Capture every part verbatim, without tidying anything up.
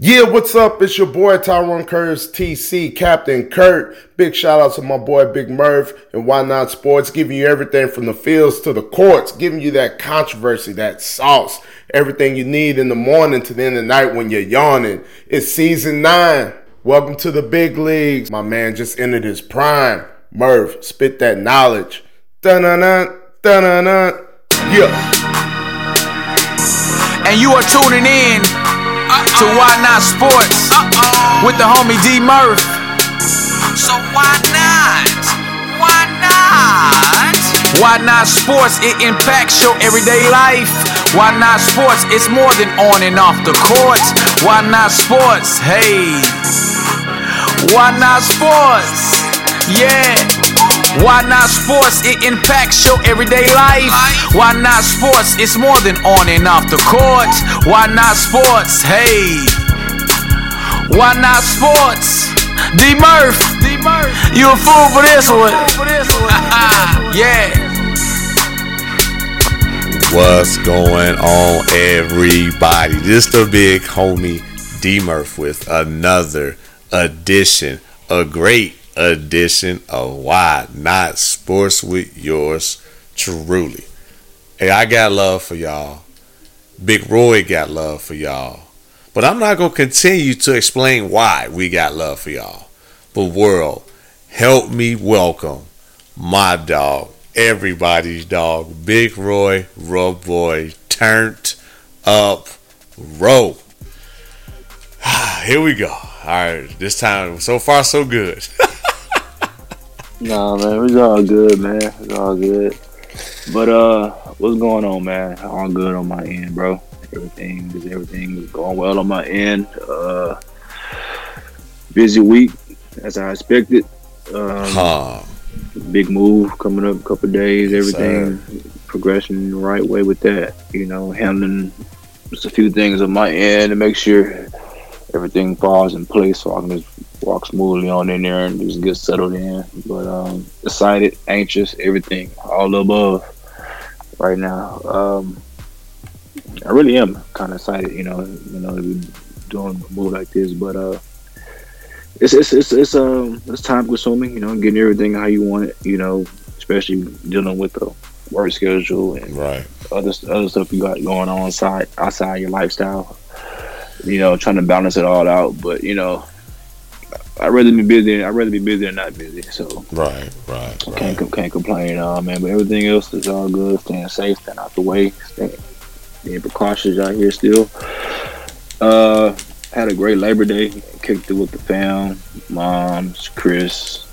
Yeah, what's up? It's your boy Tyrone Curves, T C, Captain Kurt. Big shout out to my boy Big Murph and Why Not Sports, giving you everything from the fields to the courts, giving you that controversy, that sauce, everything you need in the morning to the end of the night when you're yawning. It's season nine. Welcome to the big leagues. My man just entered his prime. Murph, spit that knowledge. Dun-dun-dun, dun-dun-dun. Yeah. And you are tuning in to Why Not Sports Uh-oh. with the homie D Murph. So why not? Why not? Why Not Sports? It impacts your everyday life. Why Not Sports? It's more than on and off the courts. Why Not Sports? Hey. Why Not Sports? Yeah. Why Not Sports? It impacts your everyday life. Why Not Sports? It's more than on and off the court. Why Not Sports? Hey. Why Not Sports? D Murph. D Murph. You a fool for this one. Yeah. What's going on, everybody? This the big homie D Murph with another edition. A great edition of Why Not Sports with yours truly. Hey, I got love for y'all. Big Roy got love for y'all. But I'm not going to continue to explain why we got love for y'all. But world, help me welcome my dog, everybody's dog, Big Roy, Rub Boy, turned up, roll. Here we go. All right, this time, so far, so good. Nah, man, it's all good, man. It's all good. But uh, what's going on, man? All good on my end, bro. Everything is everything is going well on my end. Uh, busy week, as I expected. Um, huh. Big move coming up, a couple of days. Everything Sorry. progressing the right way with that. You know, handling just a few things on my end to make sure everything falls in place so I can just walk smoothly on in there and just get settled in. But um, excited, anxious, everything, all above right now. Um, I really am kind of excited, you know, you know, doing a move like this. But uh, it's it's it's it's um it's time consuming, you know, getting everything how you want it, you know, especially dealing with the work schedule and right. other other stuff you got going on outside outside your lifestyle. You know, trying to balance it all out, but you know. I'd rather be busy. I'd rather be busy than not busy. So right, right, right. Can't can't complain at all, man. But everything else is all good. Staying safe, staying out the way, staying being precautious out here still. Uh, had a great Labor Day. Kicked it with the fam, moms, Chris,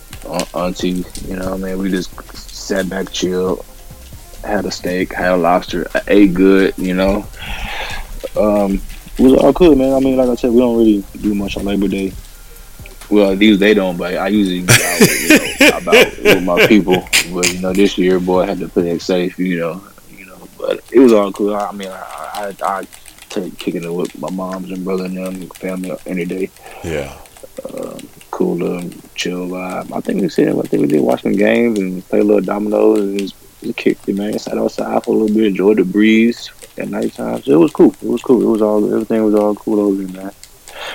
auntie. You know, man, we just sat back, chilled, had a steak, had a lobster, I ate good. You know, um, it was all good, man. I mean, like I said, we don't really do much on Labor Day. Well, these they don't, but I usually be out with, you know, about with my people. But you know, this year, boy, I had to play it safe, you know, you know. But it was all cool. I mean, I I, I take kicking it with my moms and brother and them, family any day. Yeah. Uh, cool little chill vibe. I think we said I think we did watch some games and play a little dominoes and just, just kicked it, man. Sat outside for a little bit, enjoyed the breeze at nighttime. So it was cool. It was cool. It was all everything was all cool over here, man.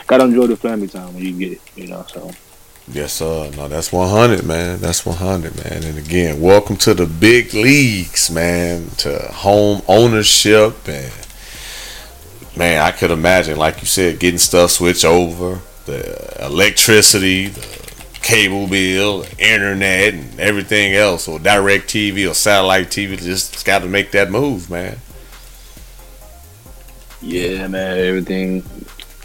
Gotta enjoy the family time when you get it, you know, so. Yes, sir. No, that's one hundred, man. That's one hundred, man. And again, welcome to the big leagues, man, to home ownership. And, man, I could imagine, like you said, getting stuff switched over, the electricity, the cable bill, the internet, and everything else, or direct T V or satellite T V, just got to make that move, man. Yeah, man, everything.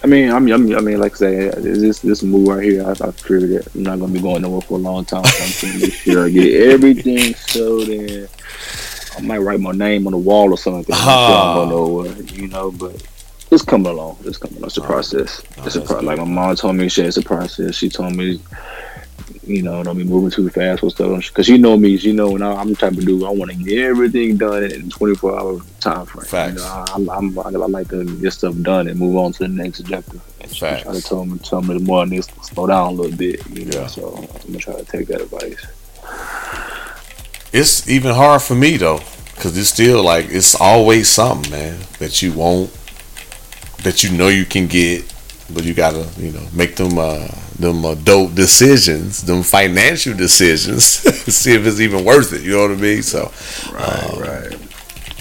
I mean, I'm, I'm, I mean, like I say, this this move right here, I, I figured that I'm not gonna be going nowhere for a long time. So I'm this year, I get everything settled in. I might write my name on the wall or something. Uh, I don't go nowhere, you know. But it's coming along. It's coming along. It's a process. Right. It's a pro- like my mom told me, she it's a process. She told me, you know, don't be moving too fast with stuff. Cause you know me, you know, and I'm the type of dude I want to get everything done in twenty-four hour time frame. Facts. You know, I'm, I'm, I like to get stuff done and move on to the next objective. Facts. She tried to tell me, tell me the more I need to slow down a little bit. You know, yeah. So I'm gonna try to take that advice. It's even hard for me though, cause it's still like it's always something, man, that you want, that you know you can get, But you gotta, you know, make them uh, them adult decisions, them financial decisions, see if it's even worth it. You know what I mean? So, right, um, right.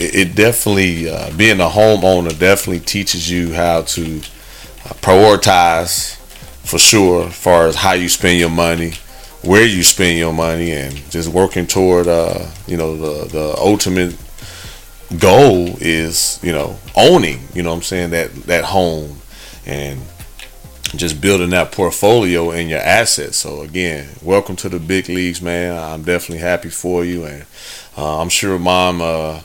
It, it definitely uh, being a homeowner definitely teaches you how to uh, prioritize, for sure, as far as how you spend your money, where you spend your money, and just working toward, uh, you know, the the ultimate goal is, you know, owning. You know what I'm saying? That that home. And just building that portfolio and your assets. So again, welcome to the big leagues, man. I'm definitely happy for you, and uh, I'm sure Mom uh,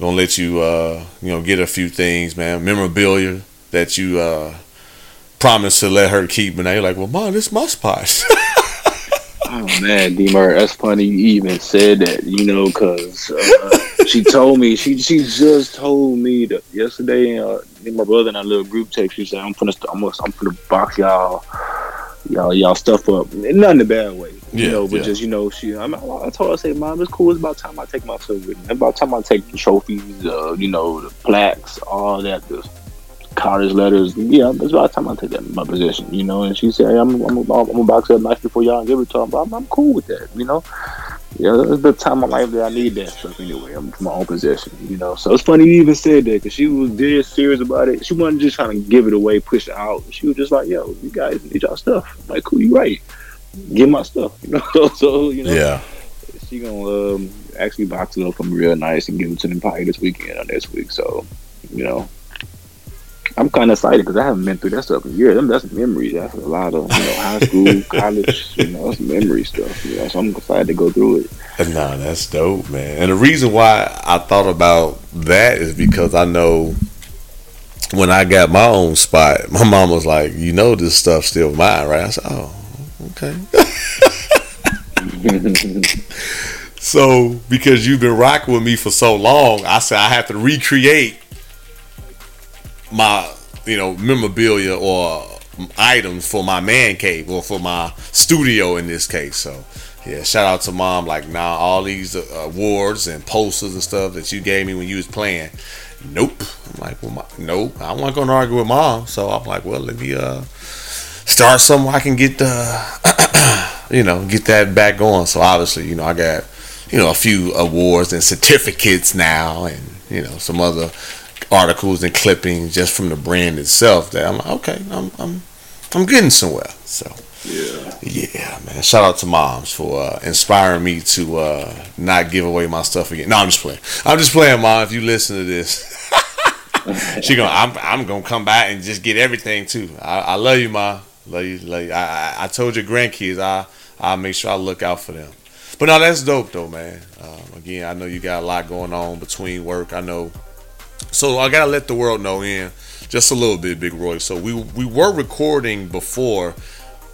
gonna let you, uh, you know, get a few things, man, memorabilia that you uh, promised to let her keep. And now you're like, well, Mom, this is my spot. Oh man, D-Mur, that's funny you even said that. You know, because uh, she told me she she just told me that yesterday. Uh, my brother in our little group text, she said, "I'm gonna, I'm gonna, I'm gonna box y'all, y'all, y'all stuff up." And not in a bad way, you yeah, know, but yeah. just you know, she. I, mean, I told her, I said, "Mom, it's cool. It's about time I take my stuff with me. It's about time I take the trophies, uh, you know, the plaques, all that, the college letters. Yeah, it's about time I take that in my possession, you know." And she said, hey, "I'm, I'm, I'm, I'm gonna box up nice before y'all and give it to them. But I'm, I'm cool with that, you know." Yeah, it's the time of life that I need that stuff anyway. I'm from my own possession, you know. So it's funny you even said that, because she was dead serious about it. She wasn't just trying to give it away, push it out. She was just like, yo, you guys need y'all stuff. I'm like, cool, you right. Get my stuff, you know. So, you know, yeah. She gonna um, actually box it up for me real nice and give it to them probably this weekend or next week. So, you know, I'm kind of excited because I haven't been through that stuff in years. I mean, that's memories. That's a lot of, you know, high school, college, you know, that's memory stuff. You know, so I'm excited to go through it. Nah, that's dope, man. And the reason why I thought about that is because I know when I got my own spot, my mom was like, you know, this stuff's still mine, right? I said, oh, okay. So because you've been rocking with me for so long, I said I have to recreate my, you know, memorabilia or items for my man cave or for my studio in this case. So yeah, shout out to Mom. Like, now nah, all these uh, awards and posters and stuff that you gave me when you was playing, nope. I'm like, well, my, nope, I'm not gonna argue with Mom. So I'm like, well, let me uh start somewhere I can get uh you know, get that back going. So obviously, you know, I got, you know, a few awards and certificates now, and you know, some other articles and clippings just from the brand itself that I'm like, okay, I'm I'm I'm getting somewhere. So yeah, yeah, man. Shout out to Moms for uh, inspiring me to uh, not give away my stuff again. No, I'm just playing. I'm just playing, Mom. If you listen to this, she gonna I'm I'm gonna come by and just get everything too. I, I love you, Mom. Love you, love you. I, I I told your grandkids I I make sure I look out for them. But no, that's dope though, man. Um, again, I know you got a lot going on between work. I know. So I gotta let the world know in just a little bit, Big Roy. So we we were recording before.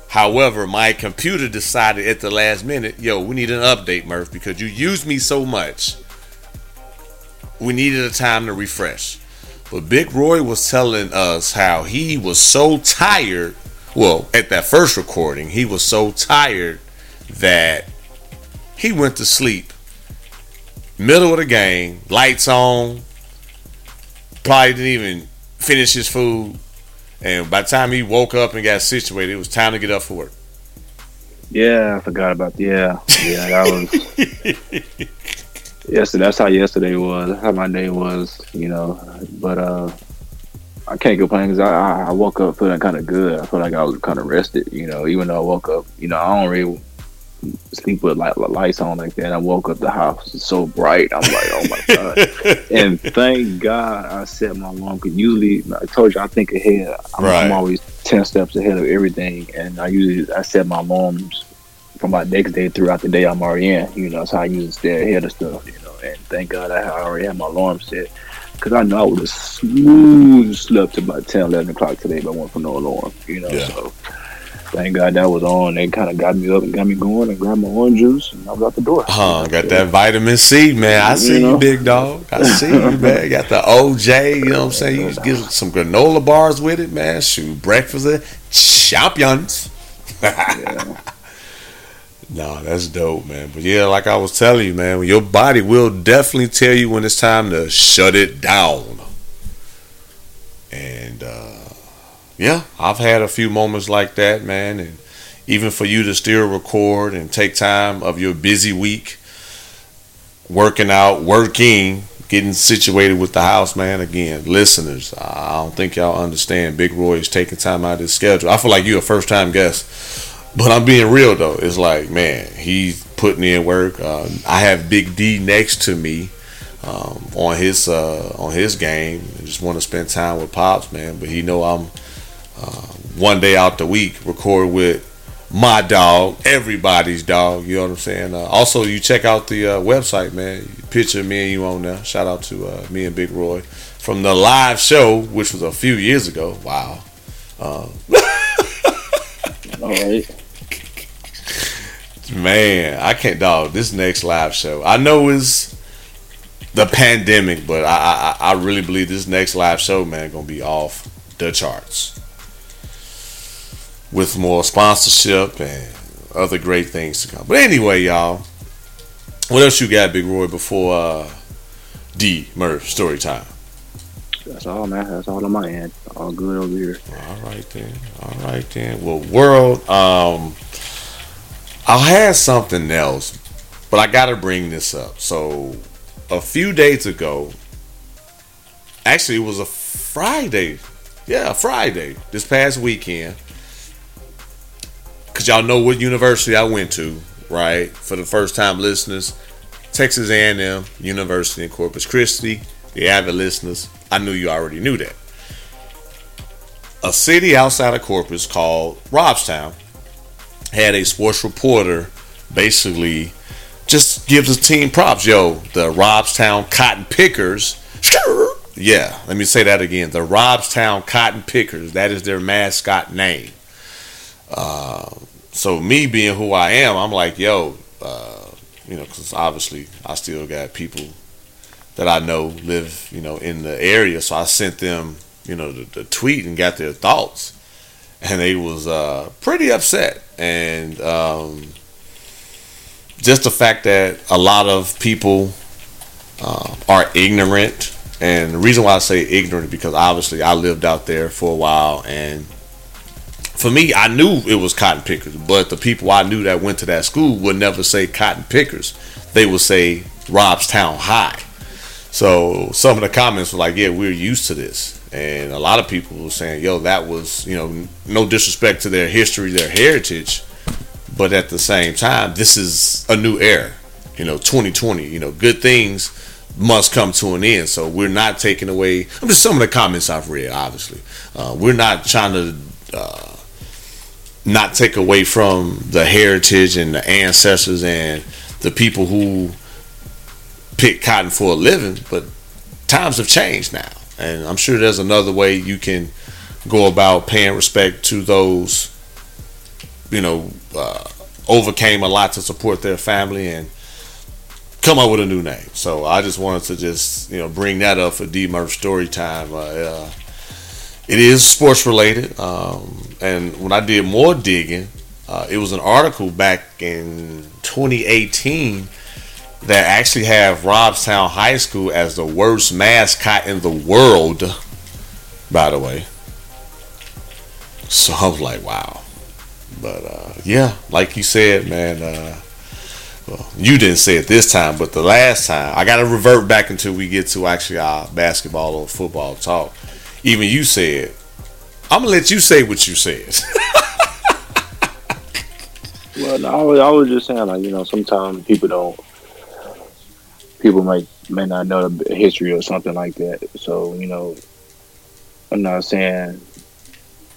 However, my computer decided at the last minute, yo, we need an update, Murph, because you used me so much. We needed a time to refresh. But Big Roy was telling us how he was so tired. Well, at that first recording, he was so tired that he went to sleep. Middle of the game, lights on. Probably didn't even finish his food, and by the time he woke up and got situated, it was time to get up for work. Yeah, I forgot about yeah, yeah. That was yesterday. That's how yesterday was. That's how my day was, you know. But uh, I can't complain because I, I woke up feeling kind of good. I felt like I was kind of rested, you know. Even though I woke up, you know, I don't really sleep with light, lights on like that. I woke up, the house is so bright. I'm like, oh my god! And thank God I set my alarm, because usually, I told you, I think ahead. I'm, right. I'm always ten steps ahead of everything, and I usually I set my alarms for my next day throughout the day I'm already in. You know, so I usually stay ahead of stuff. You know, and thank God I already had my alarm set, because I know I would have smooth slept to about ten, eleven o'clock today if I went for no alarm. You know, yeah. So. Thank God that was on. They kind of got me up and got me going and grabbed my orange juice, and I was out the door. Huh, got that vitamin C, man. I see you, know? you, big dog. I see you, man. Got the O J, you know what I'm saying? You just get some granola bars with it, man. Shoot, breakfast of champions. Yeah. No, that's dope, man. But yeah, like I was telling you, man, your body will definitely tell you when it's time to shut it down. And, uh, yeah, I've had a few moments like that, man. And even for you to still record and take time of your busy week, working out, working, getting situated with the house, man. Again, listeners, I don't think y'all understand. Big Roy is taking time out of his schedule. I feel like you're a first-time guest. But I'm being real, though. It's like, man, he's putting in work. Uh, I have Big D next to me um, on his uh, on his game. I just want to spend time with Pops, man. But he know I'm uh, one day out the week record with my dog, everybody's dog. You know what I'm saying? Uh, also, you check out the uh, website, man. Picture me and you on there. Shout out to uh, me and Big Roy from the live show, which was a few years ago. Wow. Um, All right. Man, I can't dog this next live show. I know it's the pandemic, but I I, I really believe this next live show, man, gonna be off the charts with more sponsorship and other great things to come. But anyway, y'all, what else you got, Big Roy, before uh, D Murph story time? That's all, man. That's all on my end. All good over here. All right then. All right then. Well, world. Um. I had something else, but I got to bring this up. So, a few days ago, actually, it was a Friday. Yeah, Friday, this past weekend. Because y'all know what university I went to, right? For the first time listeners, Texas A and M University in Corpus Christi, the avid listeners. I knew you already knew that. A city outside of Corpus called Robstown had a sports reporter basically just gives his team props. Yo, the Robstown Cotton Pickers. Yeah, let me say that again. The Robstown Cotton Pickers. That is their mascot name. Uh, so me being who I am, I'm like, yo, uh, you know, because obviously I still got people that I know live, you know, in the area. So I sent them, you know, the, the tweet and got their thoughts. And they was uh, pretty upset. And um, just the fact that a lot of people uh, are ignorant. And the reason why I say ignorant is because obviously I lived out there for a while. And for me, I knew it was cotton pickers. But the people I knew that went to that school would never say cotton pickers. They would say Robstown High. So some of the comments were like, yeah, we're used to this. And a lot of people were saying, yo, that was, you know, no disrespect to their history, their heritage. But at the same time, this is a new era, you know, twenty twenty, you know, good things must come to an end. So we're not taking away. I'm just some of the comments I've read, obviously. Uh, we're not trying to uh, not take away from the heritage and the ancestors and the people who pick cotton for a living, but times have changed now, and I'm sure there's another way you can go about paying respect to those, you know, uh, overcame a lot to support their family and come up with a new name. So I just wanted to just, you know, bring that up for D Murph story time. Uh, uh, it is sports related, um, and when I did more digging, uh, it was an article back in twenty eighteen. That actually have Robstown High School as the worst mascot in the world, by the way. So I was like, wow. But uh, yeah, like you said, man, uh, well, you didn't say it this time, but the last time, I got to revert back until we get to actually our basketball or football talk. Even you said, I'm going to let you say what you said. Well, no, I, was, I was just saying, like, you know, sometimes people don't. People might may not know the history or something like that. So, you know, I'm not saying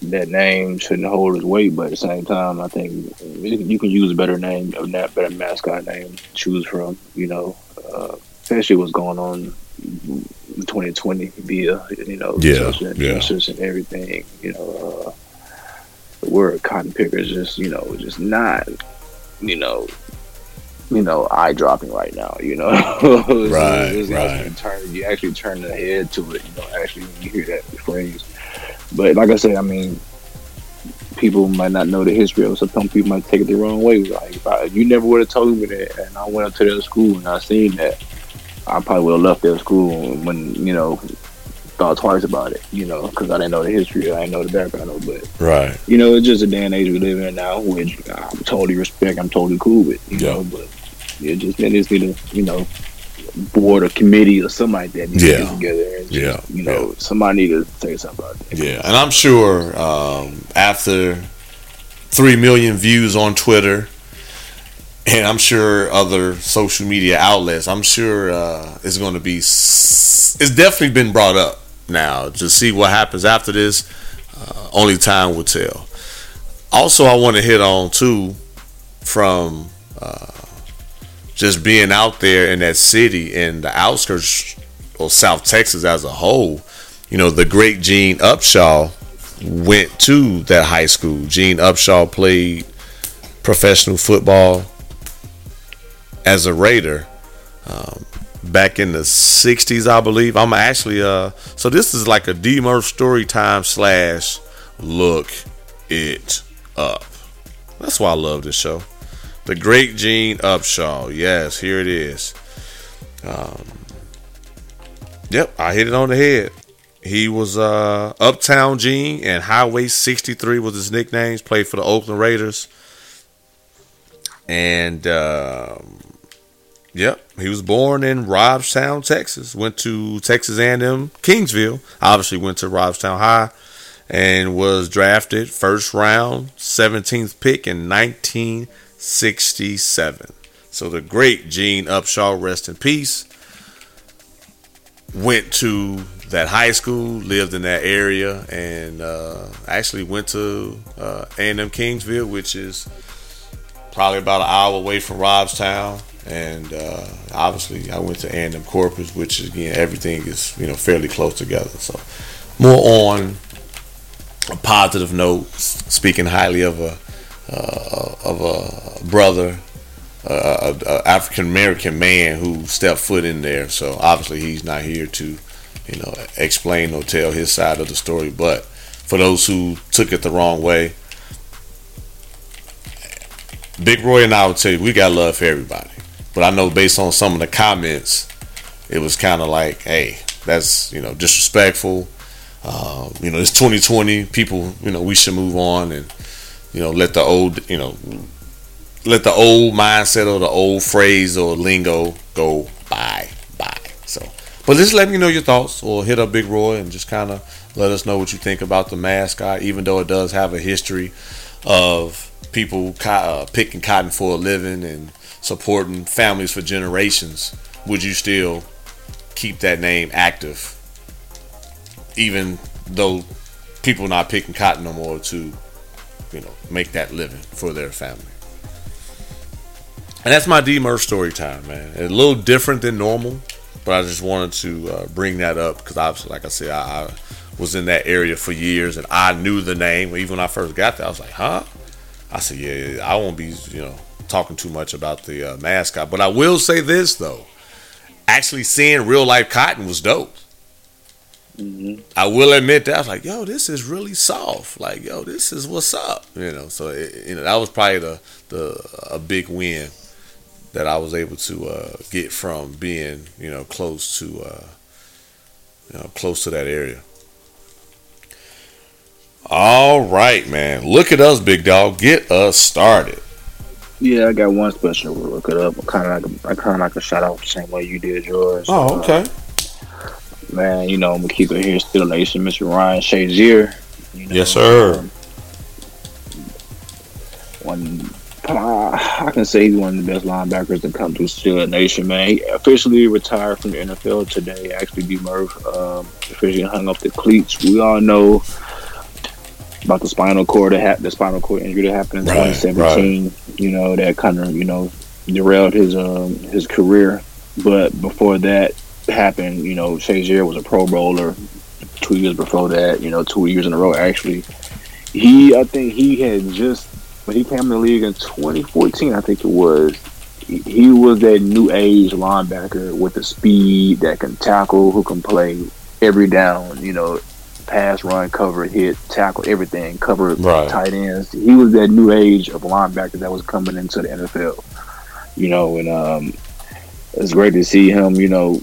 that name shouldn't hold its weight, but at the same time, I think you can use a better name, a better mascot name to choose from, you know, uh, especially what's going on in twenty twenty via, you know, yeah, yeah. and everything, you know, uh, the word cotton pickers just, you know, just not, you know, you know, eye dropping right now, you know. it's, right, it's, it's right. Turn, you actually turn the head to it, you know, actually when you hear that phrase. But like I said, I mean, people might not know the history of it, so some people might take it the wrong way. Like, if I, you never would have told me that, and I went up to their school and I seen that, I probably would have left their school when, you know, thought twice about it, you know, because I didn't know the history, I didn't know the background of it. Right. You know, it's just a day and age we live in now, which I totally respect, I'm totally cool with, you yeah. know, but it just, they just need to, you know, board or committee or something like that needs yeah. to get together. And just, yeah. You know, yeah. somebody needs to say something about that. Yeah, and I'm sure um, after three million views on Twitter, and I'm sure other social media outlets, I'm sure uh, it's going to be, it's definitely been brought up now. Just see what happens after this. Uh, only time will tell. Also, I want to hit on, too, from uh, just being out there in that city and the outskirts of South Texas as a whole. You know, the great Gene Upshaw went to that high school. Gene Upshaw played professional football as a Raider um, back in the sixties, I believe. I'm actually uh so this is like a D Murph story time slash look it up. That's why I love this show. The great Gene Upshaw. Yes, here it is. Um, yep, I hit it on the head. He was uh Uptown Gene, and Highway sixty-three was his nickname. Played for the Oakland Raiders, and uh yep, he was born in Robstown, Texas. Went to Texas A and M Kingsville. Obviously went to Robstown High and was drafted first round, seventeenth pick in nineteen sixty-seven. So the great Gene Upshaw, rest in peace, went to that high school, lived in that area, and uh, actually went to uh, A and M Kingsville, which is probably about an hour away from Robstown. And uh, obviously, I went to A and M Corpus, which is, again, everything is, you know, fairly close together. So, more on a positive note, speaking highly of a uh, of a brother, uh, an African American man who stepped foot in there. So obviously, he's not here to, you know, explain or tell his side of the story. But for those who took it the wrong way, Big Roy and I would tell you we got love for everybody. But I know based on some of the comments, it was kind of like, hey, that's, you know, disrespectful. Uh, you know, it's twenty twenty. People, you know, we should move on and, you know, let the old, you know, let the old mindset or the old phrase or lingo go bye bye. So, but just let me know your thoughts, or hit up Big Roy and just kind of let us know what you think about the mascot, even though it does have a history of people uh, picking cotton for a living and supporting families for generations. Would you still keep that name active, even though people not picking cotton no more, to, you know, make that living for their family? And that's my D-Murph story time, man. It's a little different than normal, but I just wanted to uh, bring that up because obviously, like I said, I, I was in that area for years and I knew the name. Even when I first got there, I was like, huh? I said, yeah, I won't be, you know, talking too much about the uh, mascot. But I will say this, though. Actually seeing real life cotton was dope. Mm-hmm. I will admit that. I was like, yo, this is really soft. Like, yo, this is what's up. You know, so it, you know, that was probably the, the a big win that I was able to uh, get from being, you know, close to uh, you know, close to that area. All right, man. Look at us, big dog. Get us started. Yeah, I got one special. We'll look it up. Kind of like, I kind of like a shout out the same way you did yours. Oh, okay. Uh, man, you know, I'm gonna keep it here. Still Nation, Mister Ryan Shazier. You know, yes, sir. Um, one, I can say he's one of the best linebackers to come through Still Nation. Man, he officially retired from the N F L today. Actually, D Murph um, officially hung up the cleats. We all know about the spinal cord, ha- the spinal cord injury that happened in right, twenty seventeen, right. You know, that kind of, you know, derailed his um, his career. But before that happened, you know, Shazier was a Pro Bowler two years before that. You know, two years in a row actually. He, I think he had just when he came in the league in twenty fourteen, I think it was. He, he was that new age linebacker with the speed that can tackle, who can play every down. You know. Pass, run, cover, hit, tackle, everything, cover right. Tight ends. He was that new age of linebacker that was coming into the N F L, you know, and um, it's great to see him, you know,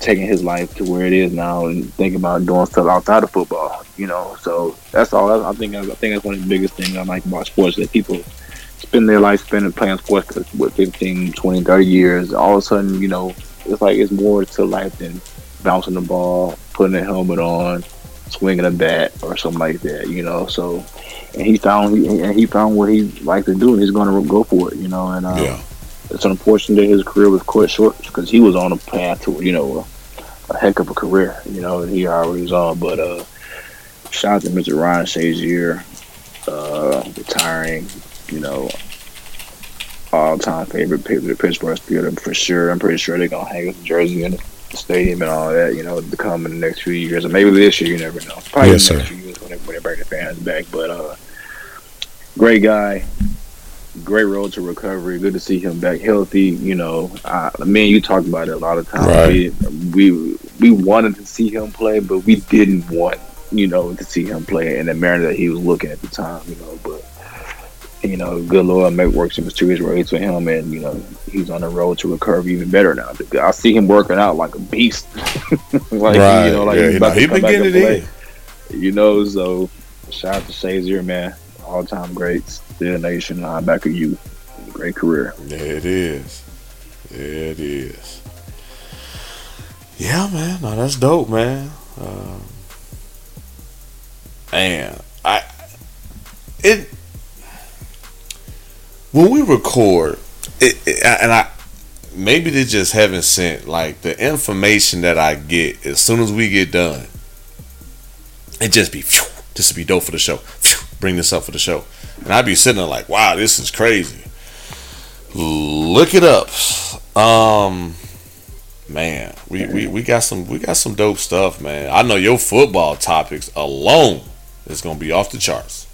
taking his life to where it is now and thinking about doing stuff outside of football, you know. So that's all. I think I think that's one of the biggest things I like about sports, that people spend their life spending playing sports for what, fifteen, twenty, thirty years. All of a sudden, you know, it's like it's more to life than bouncing the ball, putting a helmet on, swinging a bat or something like that, you know. So, and he found he, and he found what he liked to do, and he's going to go for it, you know. And uh, yeah. It's unfortunate that his career was cut short because he was on a path to, you know, a, a heck of a career, you know, that he already was on. But uh, shout out to Mister Ryan Shazier, uh, retiring, you know, all-time favorite people, the Pittsburgh Steelers for sure. I'm pretty sure they're going to hang up the jersey in the stadium and all that, you know, to come in the next few years. Or maybe this year, you never know. Probably yes, the next few years when they, when they bring the fans back. But uh, great guy. Great road to recovery. Good to see him back healthy. You know, I, me and you talked about it a lot of times. Right. We, we we wanted to see him play, but we didn't want, you know, to see him play in the manner that he was looking at the time. You know, but you know, good Lord, make works in mysterious ways for him, and you know, he's on the road to recovery even better now. I see him working out like a beast. like right. you know, like yeah, he's about to come back and play. You know, so shout out to Shazier, man. All-time greats, the nation linebacker. You, great career. Yeah, it is. Yeah, it is. Yeah, man. No, that's dope, man. Um, and I, it when we record, it, it and I maybe they just haven't sent like the information that I get as soon as we get done. It just be phew, this would be dope for the show. Phew, bring this up for the show. And I'd be sitting there like, wow, this is crazy. Look it up. Um man, we, we, we got some we got some dope stuff, man. I know your football topics alone is gonna be off the charts.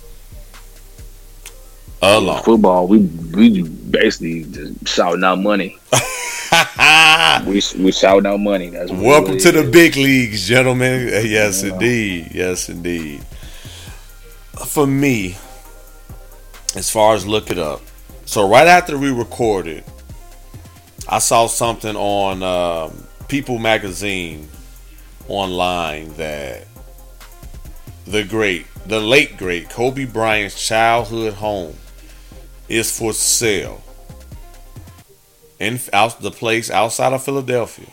Alone. Football, we we basically just shouting out money. we we shouting out money. That's what Welcome to the is. Big leagues, gentlemen. Yes yeah. indeed. Yes indeed. For me, as far as look it up, so right after we recorded, I saw something on um, People Magazine online that the great, the late great Kobe Bryant's childhood home is for sale in out the place outside of Philadelphia.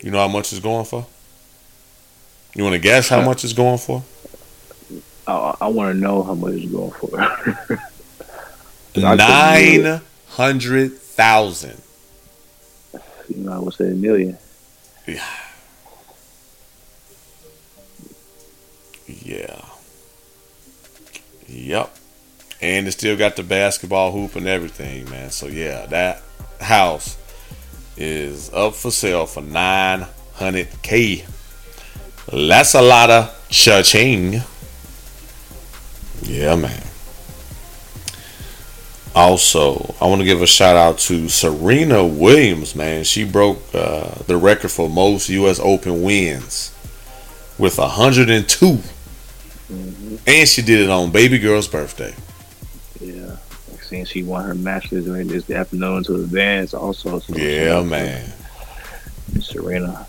You know how much it's going for? You want to guess how much it's going for? I, I want to know how much it's going for. Nine hundred thousand. You know, I would say a million. Yeah. Yeah. Yep. And it still got the basketball hoop and everything, man. So yeah, that house is up for sale for nine hundred k. That's a lot of cha-ching. Yeah, man. Also, I want to give a shout out to Serena Williams, man. She broke uh, the record for most U S Open wins with one hundred two. Mm-hmm. And she did it on baby girl's birthday. Yeah. I've seen she won her matches this afternoon to advance also. So yeah, man. Serena.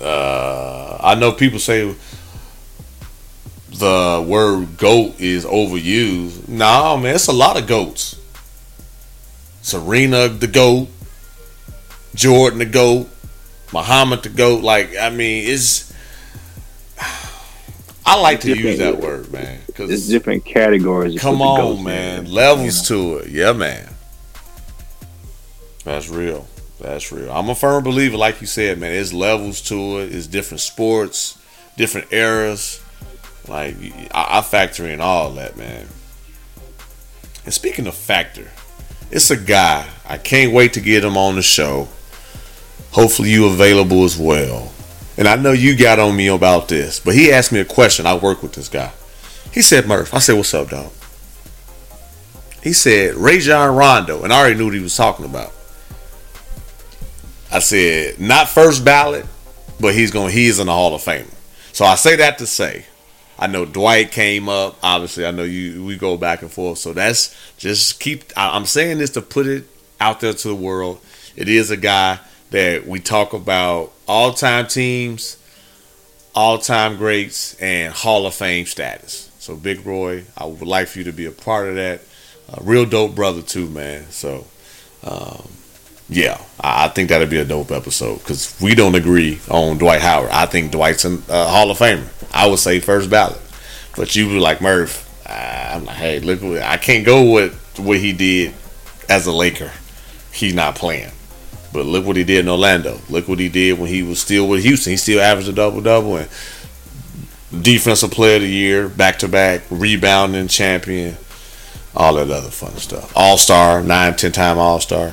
uh, I know people say the word GOAT is overused. Nah, man, it's a lot of GOATs. Serena the GOAT, Jordan the GOAT, Muhammad the GOAT. Like, I mean, it's I like it's to use that word, man. Cause it's different categories. Come on, man. There. Levels yeah. to it. Yeah, man. That's real. That's real. I'm a firm believer, like you said, man. It's levels to it. It's different sports, different eras. Like, I factor in all that, man. And speaking of factor, it's a guy. I can't wait to get him on the show. Hopefully you available as well. And I know you got on me about this, but he asked me a question. I work with this guy. He said, Murph. I said, what's up, dog? He said, Rajon Rondo. And I already knew what he was talking about. I said, not first ballot, but he's going. He is in the Hall of Fame. So I say that to say, I know Dwight came up. Obviously, I know you. We go back and forth. So that's just keep. I'm saying this to put it out there to the world. It is a guy that we talk about all-time teams, all-time greats, and Hall of Fame status. So, Big Roy, I would like for you to be a part of that. A real dope brother, too, man. So, um, yeah, I think that'll be a dope episode because we don't agree on Dwight Howard. I think Dwight's a uh, Hall of Famer. I would say first ballot. But you were like, Murph, I'm like, hey, look, I can't go with what he did as a Laker. He's not playing. But look what he did in Orlando. Look what he did when he was still with Houston. He still averaged a double-double and defensive player of the year, back-to-back, rebounding champion, all that other fun stuff. All-star, nine, ten-time all-star,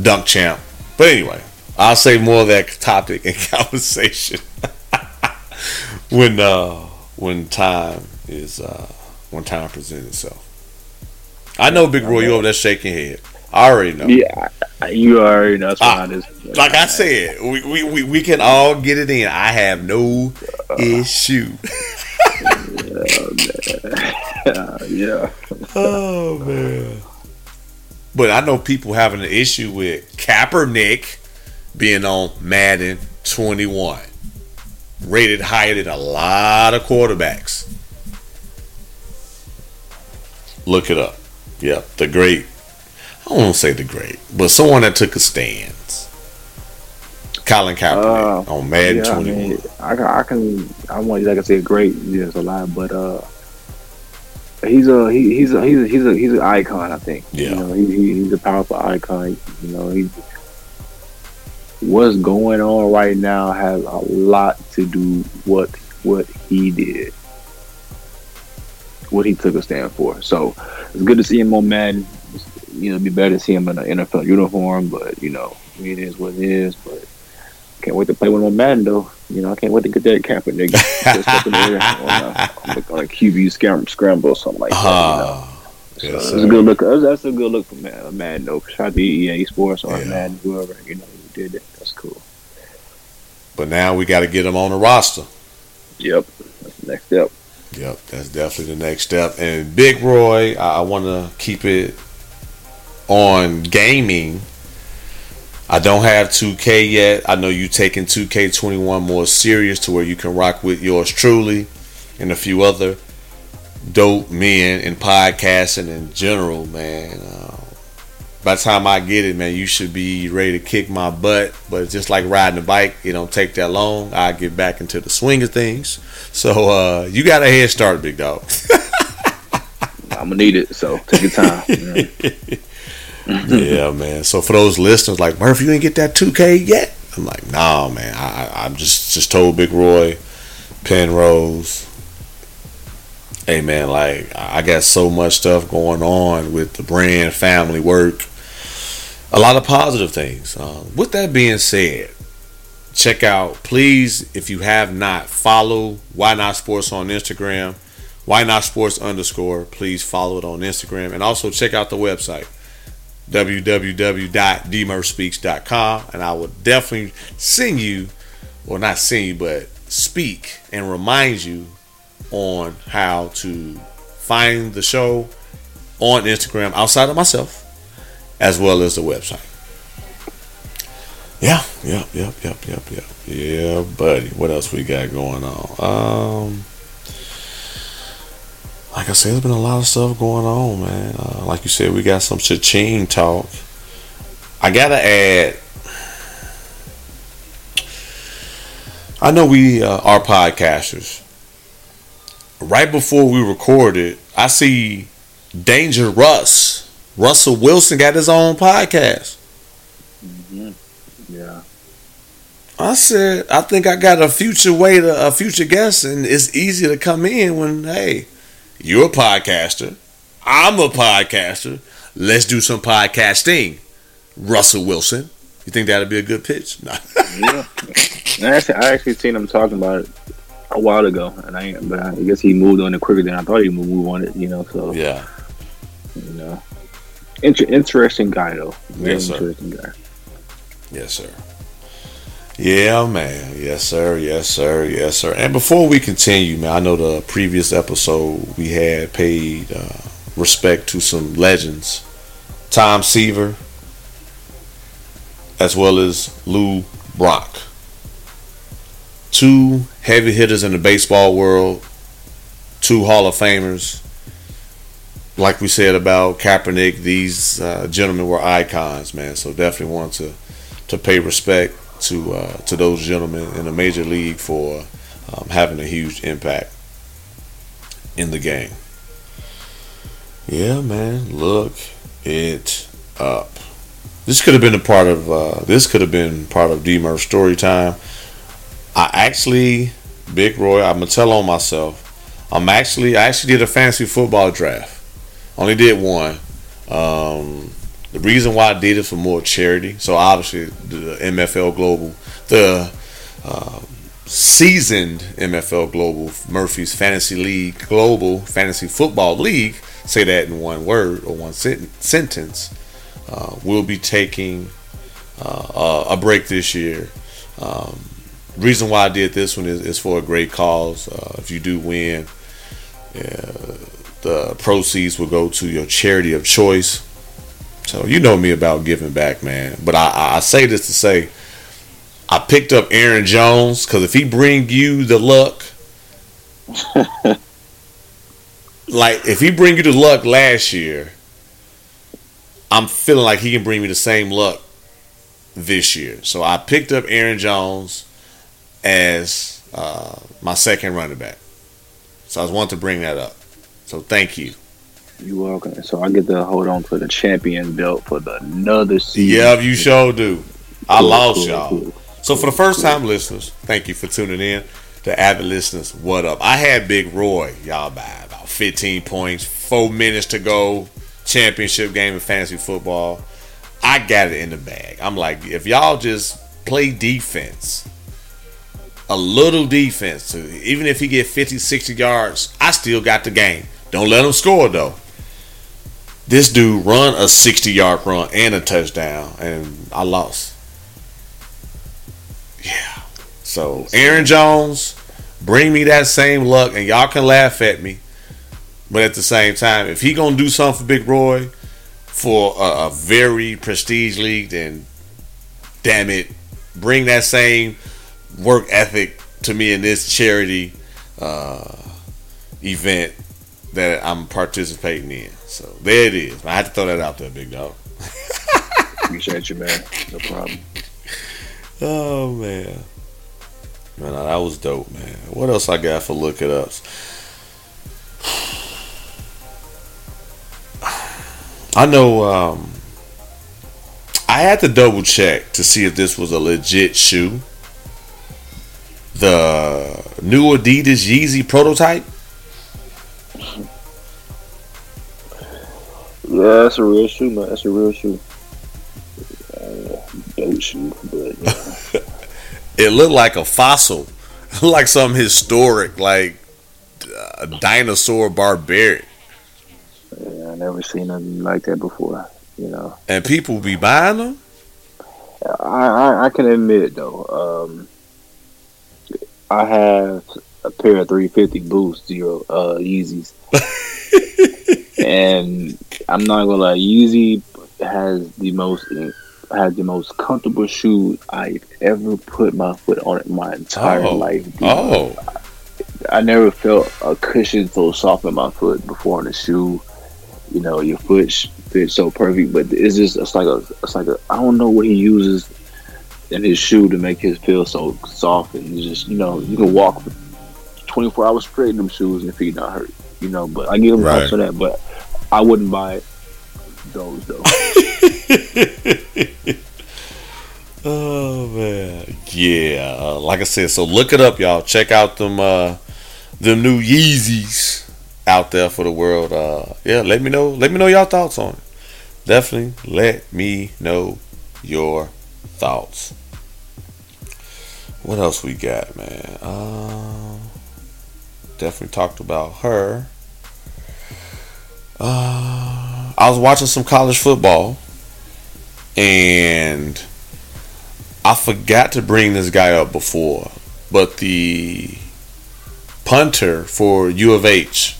dunk champ. But anyway, I'll say more of that topic and conversation when uh, when time is uh, when time presents itself. I know, Big Roy, you over there shaking head. I already know. Yeah, you already know. That's why I just, like I said, we, we, we, we can all get it in. I have no uh, issue. Yeah, yeah. Oh, man. But I know people having an issue with Kaepernick being on Madden twenty-one. Rated higher than a lot of quarterbacks. Look it up. Yep, the great. I won't say the great, but someone that took a stand. Colin Kaepernick uh, on Madden yeah, twenty-one. I, mean, I, I can, I want, like I said, great. Yes, a lot, but uh, he's a he, he's a, he's a, he's a, he's an icon. I think. Yeah. You know, he, he, he's a powerful icon. You know, he. What's going on right now has a lot to do with what he did, what he took a stand for. So it's good to see him on Madden. You know, it'd be better to see him in an N F L uniform, but, you know, it is what it is. But can't wait to play with him on Madden, though. You know, I can't wait to get that Kaepernick on, a, on a Q B scram, scramble or something like uh, that. You know? So yes, that's a good look. That's a good look for Madden, Madden though. Shout out to E A Sports or yeah. Madden, whoever, you know, who did that. That's cool. But now we got to get him on the roster. Yep. That's the next step. Yep, that's definitely the next step. And Big Roy, I, I want to keep it on gaming. I don't have two K yet. I know you taking two K twenty-one more serious to where you can rock with yours truly and a few other dope men in podcasting in general, man. Uh, by the time I get it, man, you should be ready to kick my butt. But just like riding a bike, it don't take that long. I get back into the swing of things. So uh, you got a head start, big dog. I'm gonna need it, so take your time. You know? Yeah, man. So for those listeners, like, Murph, you ain't get that two K yet? I'm like, nah, man. I, I'm just just told Big Roy, Penrose, hey, man, like, I got so much stuff going on with the brand, family, work, a lot of positive things. Um, with that being said, check out, please, if you have not, follow Why Not Sports on Instagram, Why Not Sports underscore. Please follow it on Instagram, and also check out the website, w w w dot d murph speaks dot com, and I will definitely send you, well, not send you, but speak and remind you on how to find the show on Instagram outside of myself, as well as the website. Yeah, yep, yep, yep, yep, yep. Yeah, buddy. What else we got going on? Um... Like I said, there's been a lot of stuff going on, man. Uh, like you said, we got some cha-ching talk. I gotta add, I know we uh, are podcasters. Right before we recorded, I see Danger Russ. Russell Wilson got his own podcast. Mm-hmm. Yeah. I said, I think I got a future way to a future guest, and it's easy to come in when, hey, you're a podcaster, I'm a podcaster, let's do some podcasting. Russell Wilson. You think that'd be a good pitch? No. Yeah. I actually, I actually seen him talking about it a while ago, and I but I guess he moved on it quicker than I thought he would move on it, you know, so. Yeah. You know. Inter- interesting guy, though. Very yes, sir. Interesting guy. Yes, sir. Yeah, man. Yes, sir. Yes, sir. Yes, sir. And before we continue, man, I know the previous episode we had paid uh, respect to some legends. Tom Seaver, as well as Lou Brock. Two heavy hitters in the baseball world, two Hall of Famers. Like we said about Kaepernick, these uh, gentlemen were icons, man. So definitely want to to pay respect to uh, to those gentlemen in the major league for um, having a huge impact in the game. Yeah, man, look it up. This could have been a part of uh, this could have been part of D Murph story time. I actually, Big Roy, I'm gonna tell on myself. I'm actually I actually did a fantasy football draft. Only did one. Um, the reason why I did it for more charity. So obviously the M F L Global, the uh, seasoned M F L Global, Murphy's Fantasy League Global, Fantasy Football League, say that in one word or one sent- sentence, uh, will be taking uh, a break this year. Um, reason why I did this one is, is for a great cause. Uh, if you do win, yeah, the proceeds will go to your charity of choice. So you know me about giving back, man. But I, I say this to say, I picked up Aaron Jones, because if he bring you the luck, like if he bring you the luck last year, I'm feeling like he can bring me the same luck this year. So I picked up Aaron Jones as uh, my second running back. So I just wanted to bring that up. So thank you. You're welcome. So I get to hold on to the champion belt for the another season. Yeah, you sure do. I cool, lost cool, y'all. Cool, so cool, for the first cool. time listeners, thank you for tuning in. The avid listeners, what up? I had Big Roy, y'all, by about fifteen points, four minutes to go, championship game of fantasy football. I got it in the bag. I'm like, if y'all just play defense, a little defense, even if he get fifty, sixty yards, I still got the game. Don't let him score, though. This dude run a sixty-yard run and a touchdown, and I lost. Yeah. So, Aaron Jones, bring me that same luck, and y'all can laugh at me. But at the same time, if he going to do something for Big Roy for a, a very prestige league, then damn it, bring that same work ethic to me in this charity uh, event that I'm participating in. So there it is. I had to throw that out there, big dog. Appreciate you, man. No problem. Oh man, man, that was dope, man. What else I got for look it ups? I know. Um, I had to double check to see if this was a legit shoe. The new Adidas Yeezy prototype. Yeah, that's a real shoe, man. That's a real shoe. Uh, dope shoe, but yeah. It looked like a fossil, like some historic, like a uh, dinosaur barbarian. Yeah, I never seen nothing like that before, you know. And people be buying them. I I, I can admit it though. Um, I have a pair of three fifty Boost Zero uh, Yeezys. And I'm not gonna lie, Yeezy has the most has the most comfortable shoe I've ever put my foot on in my entire oh. life. Dude. Oh, I, I never felt a cushion so soft in my foot before on a shoe. You know, your foot fits so perfect, but it's just it's like a it's like a I don't know what he uses in his shoe to make his feel so soft, and just, you know, you can walk twenty-four hours straight in them shoes and feet not hurt. You know, but I give him props for that, but I wouldn't buy those though. Oh man, yeah. Uh, like I said, so look it up, y'all. Check out them, uh, them new Yeezys out there for the world. Uh, yeah, let me know. Let me know y'all thoughts on it. Definitely let me know your thoughts. What else we got, man? Uh, definitely talked about her. Uh, I was watching some college football, and I forgot to bring this guy up before, but the punter for U of H,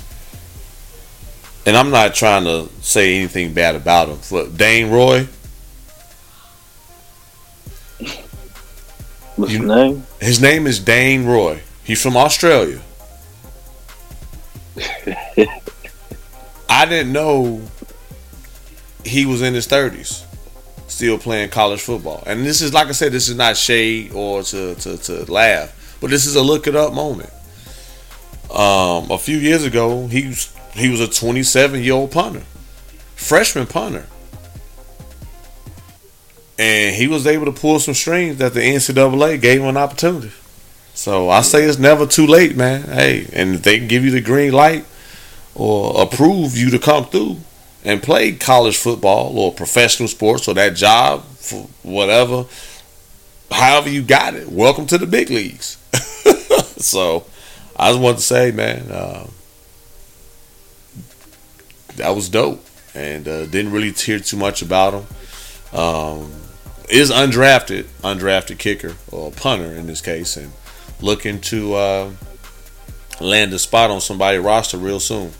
and I'm not trying to say anything bad about him, but Dane Roy, What's you, his name? His name is Dane Roy. He's from Australia. I didn't know he was in his thirties, still playing college football. And this is, like I said, this is not shade or to, to, to laugh, but this is a look it up moment. Um, a few years ago, he was, he was a twenty-seven-year-old punter, freshman punter. And he was able to pull some strings that the N C double A gave him an opportunity. So I say it's never too late, man. Hey, and if they can give you the green light or approve you to come through and play college football or professional sports or that job, for whatever, however you got it, welcome to the big leagues. So I just wanted to say, man, uh, that was dope. And uh, didn't really hear too much about him. Um, is undrafted undrafted kicker or punter in this case, and looking to uh, land a spot on somebody's roster real soon.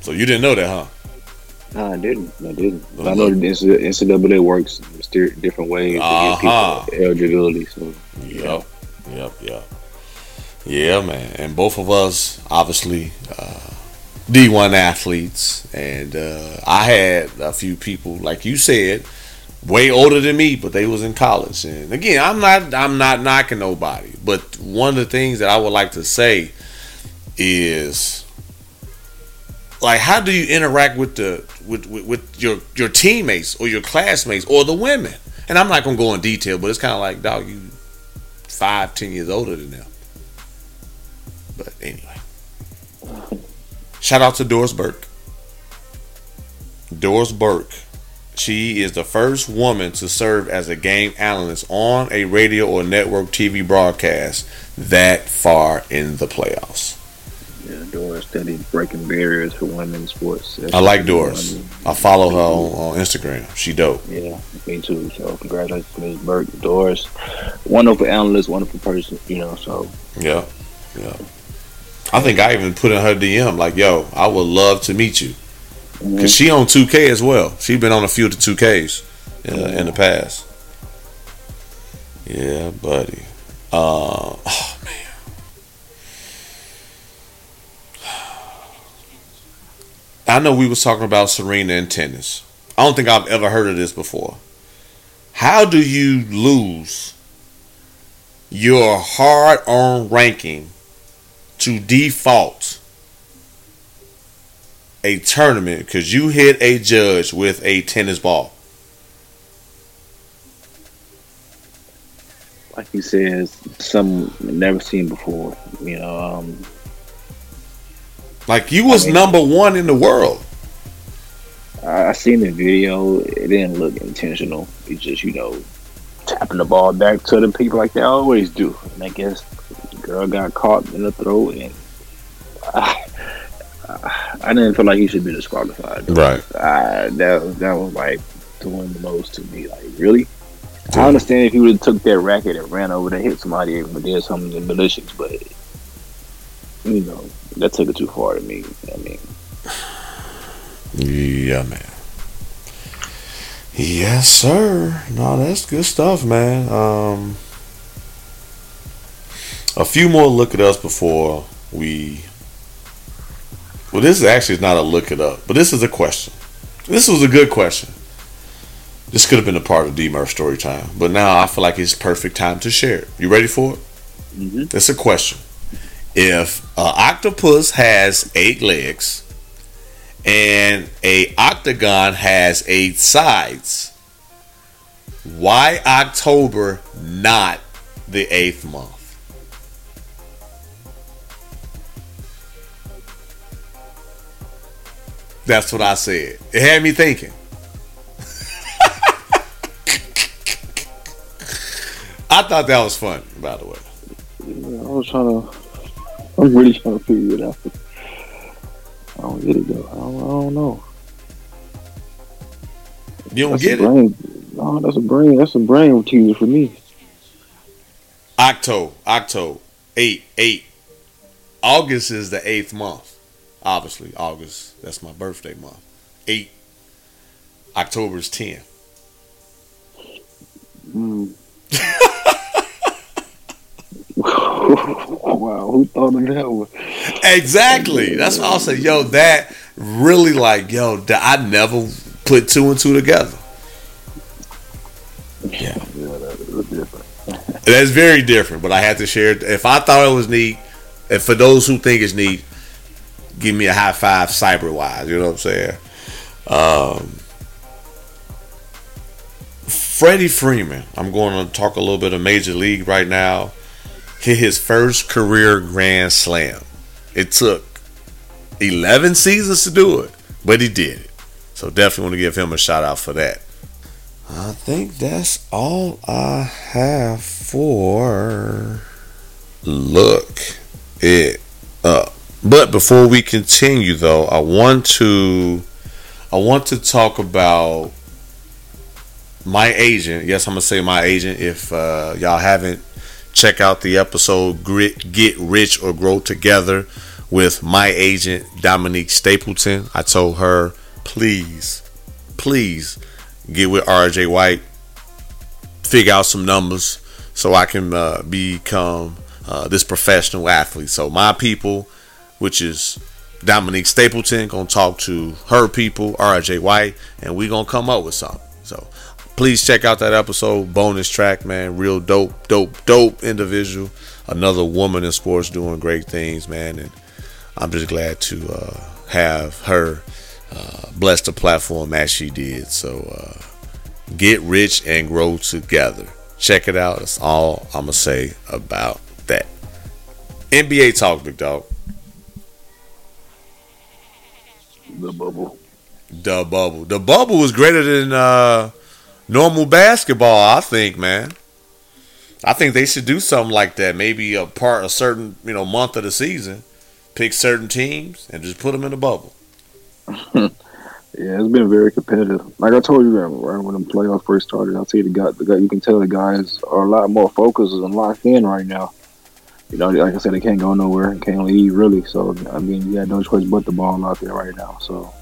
So you didn't know that, huh? No, I didn't. I didn't. Uh-huh. I know the N C double A works different ways to uh-huh. get people eligibility. So yep, yep, yep. Yeah, man. And both of us, obviously, uh, D one athletes, and uh, I had a few people, like you said, way older than me, but they was in college. And again, I'm not, I'm not knocking nobody, but one of the things that I would like to say is, like, how do you interact with the with with, with your your teammates or your classmates or the women? And I'm not gonna go in detail, but it's kind of like, dog, you five, ten years older than them. But anyway. Shout out to Doris Burke. Doris Burke. She is the first woman to serve as a game analyst on a radio or network T V broadcast that far in the playoffs. Yeah, Doris studied breaking barriers for women's sports. That's I like Doris. I follow her on, on Instagram. She dope. Yeah, me too. So congratulations to Miz Burke. Doris, wonderful analyst, wonderful person, you know, so. Yeah, yeah. I think I even put in her D M like, yo, I would love to meet you. Mm-hmm. Cause she on two K as well. She been on a few of the two Ks in, mm-hmm. in the past. Yeah, buddy. Uh, oh man. I know we was talking about Serena and tennis. I don't think I've ever heard of this before. How do you lose your hard-earned ranking to default a tournament because you hit a judge with a tennis ball? Like you said, something never seen before. You know, um, like you was I mean, number one in the world. I seen the video. It didn't look intentional. It's just, you know, tapping the ball back to the people like they always do, and I guess. Girl got caught in the throat, and I, I didn't feel like he should be disqualified. Right. I, that that was like doing the most to me. Like, really? Dude. I understand if he would have took that racket and ran over to hit somebody and did something malicious, but you know that took it too far to me. I mean, yeah, man. Yes, sir. No, that's good stuff, man. Um. A few more look at us before we. Well, this is actually not a look it up, but this is a question. This was a good question. This could have been a part of D Murph story time, but now I feel like it's perfect time to share it. You ready for it? Mm-hmm. It's a question. If an octopus has eight legs and a octagon has eight sides, why October not the eighth month? That's what I said. It had me thinking. I thought that was funny, by the way. Yeah, I was trying to. I'm really trying to figure it out. I don't get it though. I don't, I don't know. You don't that's get it? No, that's a brain. That's a brain teaser for me. Octo, Octo, eight, eight. August is the eighth month. Obviously, August, that's my birthday month. eight. October's ten. Mm. Wow, who thought of that one? Exactly. That's why I said, yo, that really, like, yo, I never put two and two together. Yeah, yeah, that's different. That's very different, but I had to share it. If I thought it was neat, and for those who think it's neat, give me a high five cyber-wise. You know what I'm saying? Um, Freddie Freeman. I'm going to talk a little bit of Major League right now. Hit his first career grand slam. It took eleven seasons to do it, but he did it. So definitely want to give him a shout out for that. I think that's all I have for Look It Up. But before we continue, though, I want to I want to talk about my agent. Yes, I'm gonna say my agent. If uh, y'all haven't checked out the episode "Get Rich or Grow Together" with my agent Dominique Stapleton, I told her, please, please get with R J White, figure out some numbers so I can uh, become uh, this professional athlete. So my people, which is Dominique Stapleton, gonna talk to her people, R J White, and we gonna come up with something. So please check out that episode, bonus track, man. Real dope, dope, dope individual. Another woman in sports doing great things, man. And I'm just glad to uh, have her uh, bless the platform as she did. So uh, get rich and grow together. Check it out. That's all I'm gonna say about that. N B A talk, big dog. The bubble. The bubble. The bubble was greater than uh, normal basketball, I think, man. I think they should do something like that. Maybe a part, a certain, you know, month of the season, pick certain teams and just put them in the bubble. Yeah, it's been very competitive. Like I told you, right when the playoffs first started, I see the guy. The guy, you can tell the guys are a lot more focused and locked in right now. You know, like I said, they can't go nowhere and can't leave, really. So, I mean, you got no choice but the ball out there right now. So,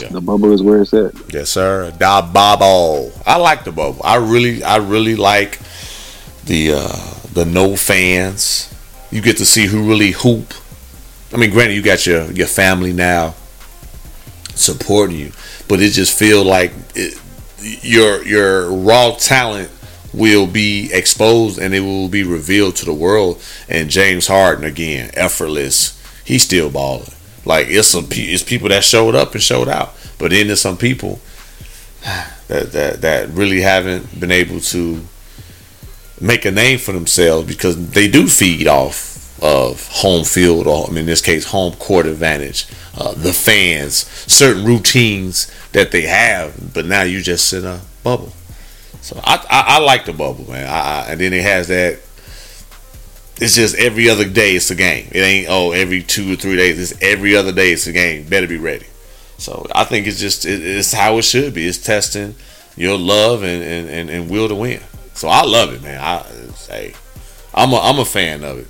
yeah. The bubble is where it's at. Yes, sir. Da bubble. I like the bubble. I really, I really like the uh, the no fans. You get to see who really hoop. I mean, granted, you got your, your family now supporting you, but it just feels like it, your your raw talent will be exposed and it will be revealed to the world. And James Harden, again, effortless. He's still balling. Like, it's some pe- it's people that showed up and showed out, but then there's some people that that that really haven't been able to make a name for themselves because they do feed off of home field, or I mean, in this case, home court advantage, uh, the fans, certain routines that they have. But now you just in a bubble. So I, I I like the bubble, man. I, I, and then it has that. It's just every other day it's a game. It ain't oh every two or three days. It's every other day it's a game. Better be ready. So I think it's just it, it's how it should be. It's testing your love and, and, and, and will to win. So I love it, man. I hey, I'm a I'm a fan of it.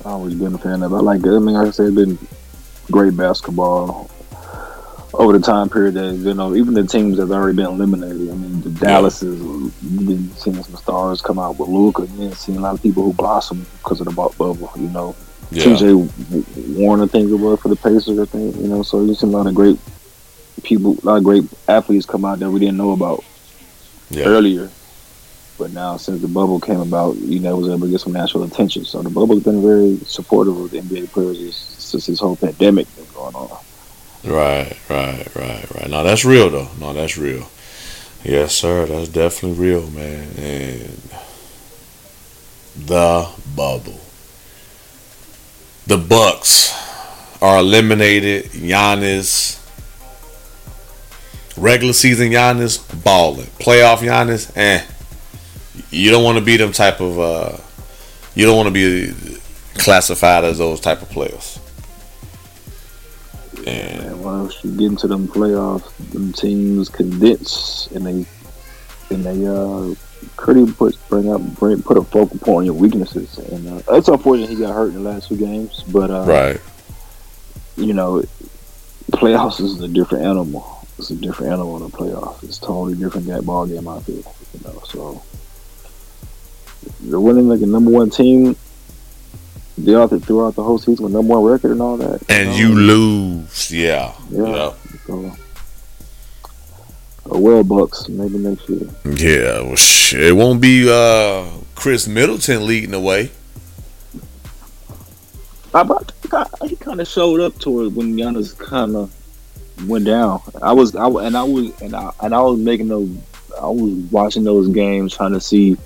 I've always been a fan of it. I like it. I mean, like I said, it's been great basketball over the time period that, you know, even the teams that's already been eliminated. I mean, the Dallas is, you've been seeing some stars come out with Luka. You've been seeing a lot of people who blossom because of the bubble, you know. Yeah. T J Warren, I think it was, for the Pacers, I think, you know. So you've seen a lot of great people, a lot of great athletes come out that we didn't know about yeah. earlier. But now, since the bubble came about, you know, was able to get some national attention. So the bubble's been very supportive of the N B A players since this whole pandemic been going on. Right, right, right, right. No, that's real though. No, that's real. Yes, sir. That's definitely real, man. And the bubble. The Bucks are eliminated. Giannis. Regular season Giannis balling. Playoff Giannis, eh. You don't want to be them type of. Uh, you don't want to be classified as those type of players. And man, well, once you get into them playoffs, them teams condense and they and they uh pretty put bring up bring put a focal point on your weaknesses. And uh, it's unfortunate he got hurt in the last two games, but uh, right, you know, playoffs is a different animal. it's a different animal in the playoffs. It's totally different that ball game out there, you know. So they're winning like a number one team throughout the, throughout the whole season with number one record and all that. And you, know? you lose, yeah, yeah. yeah. So, oh well, Bucks, maybe next year. Yeah, well, shit. It won't be uh, Chris Middleton leading the way. I, I, he kind of showed up to it when Giannis kind of went down. I was, I and I was, and I and I was making those. I was watching those games, trying to see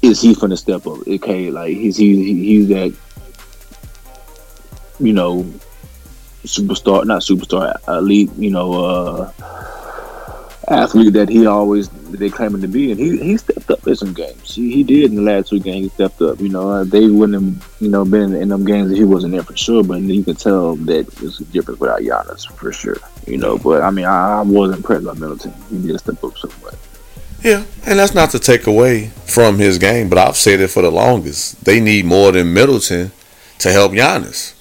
is he finna step up? Okay, like he's he's he's that, you know, superstar, not superstar, elite, you know. uh Athlete that he always they claiming to be, and he he stepped up in some games. He, he did in the last two games. He stepped up. You know, uh, they wouldn't have, you know, been in them games if he wasn't there for sure. But you can tell that it's a difference without Giannis for sure. You know, but I mean, I, I was impressed by Middleton. He just stepped up so much. Yeah, and that's not to take away from his game, but I've said it for the longest. They need more than Middleton to help Giannis.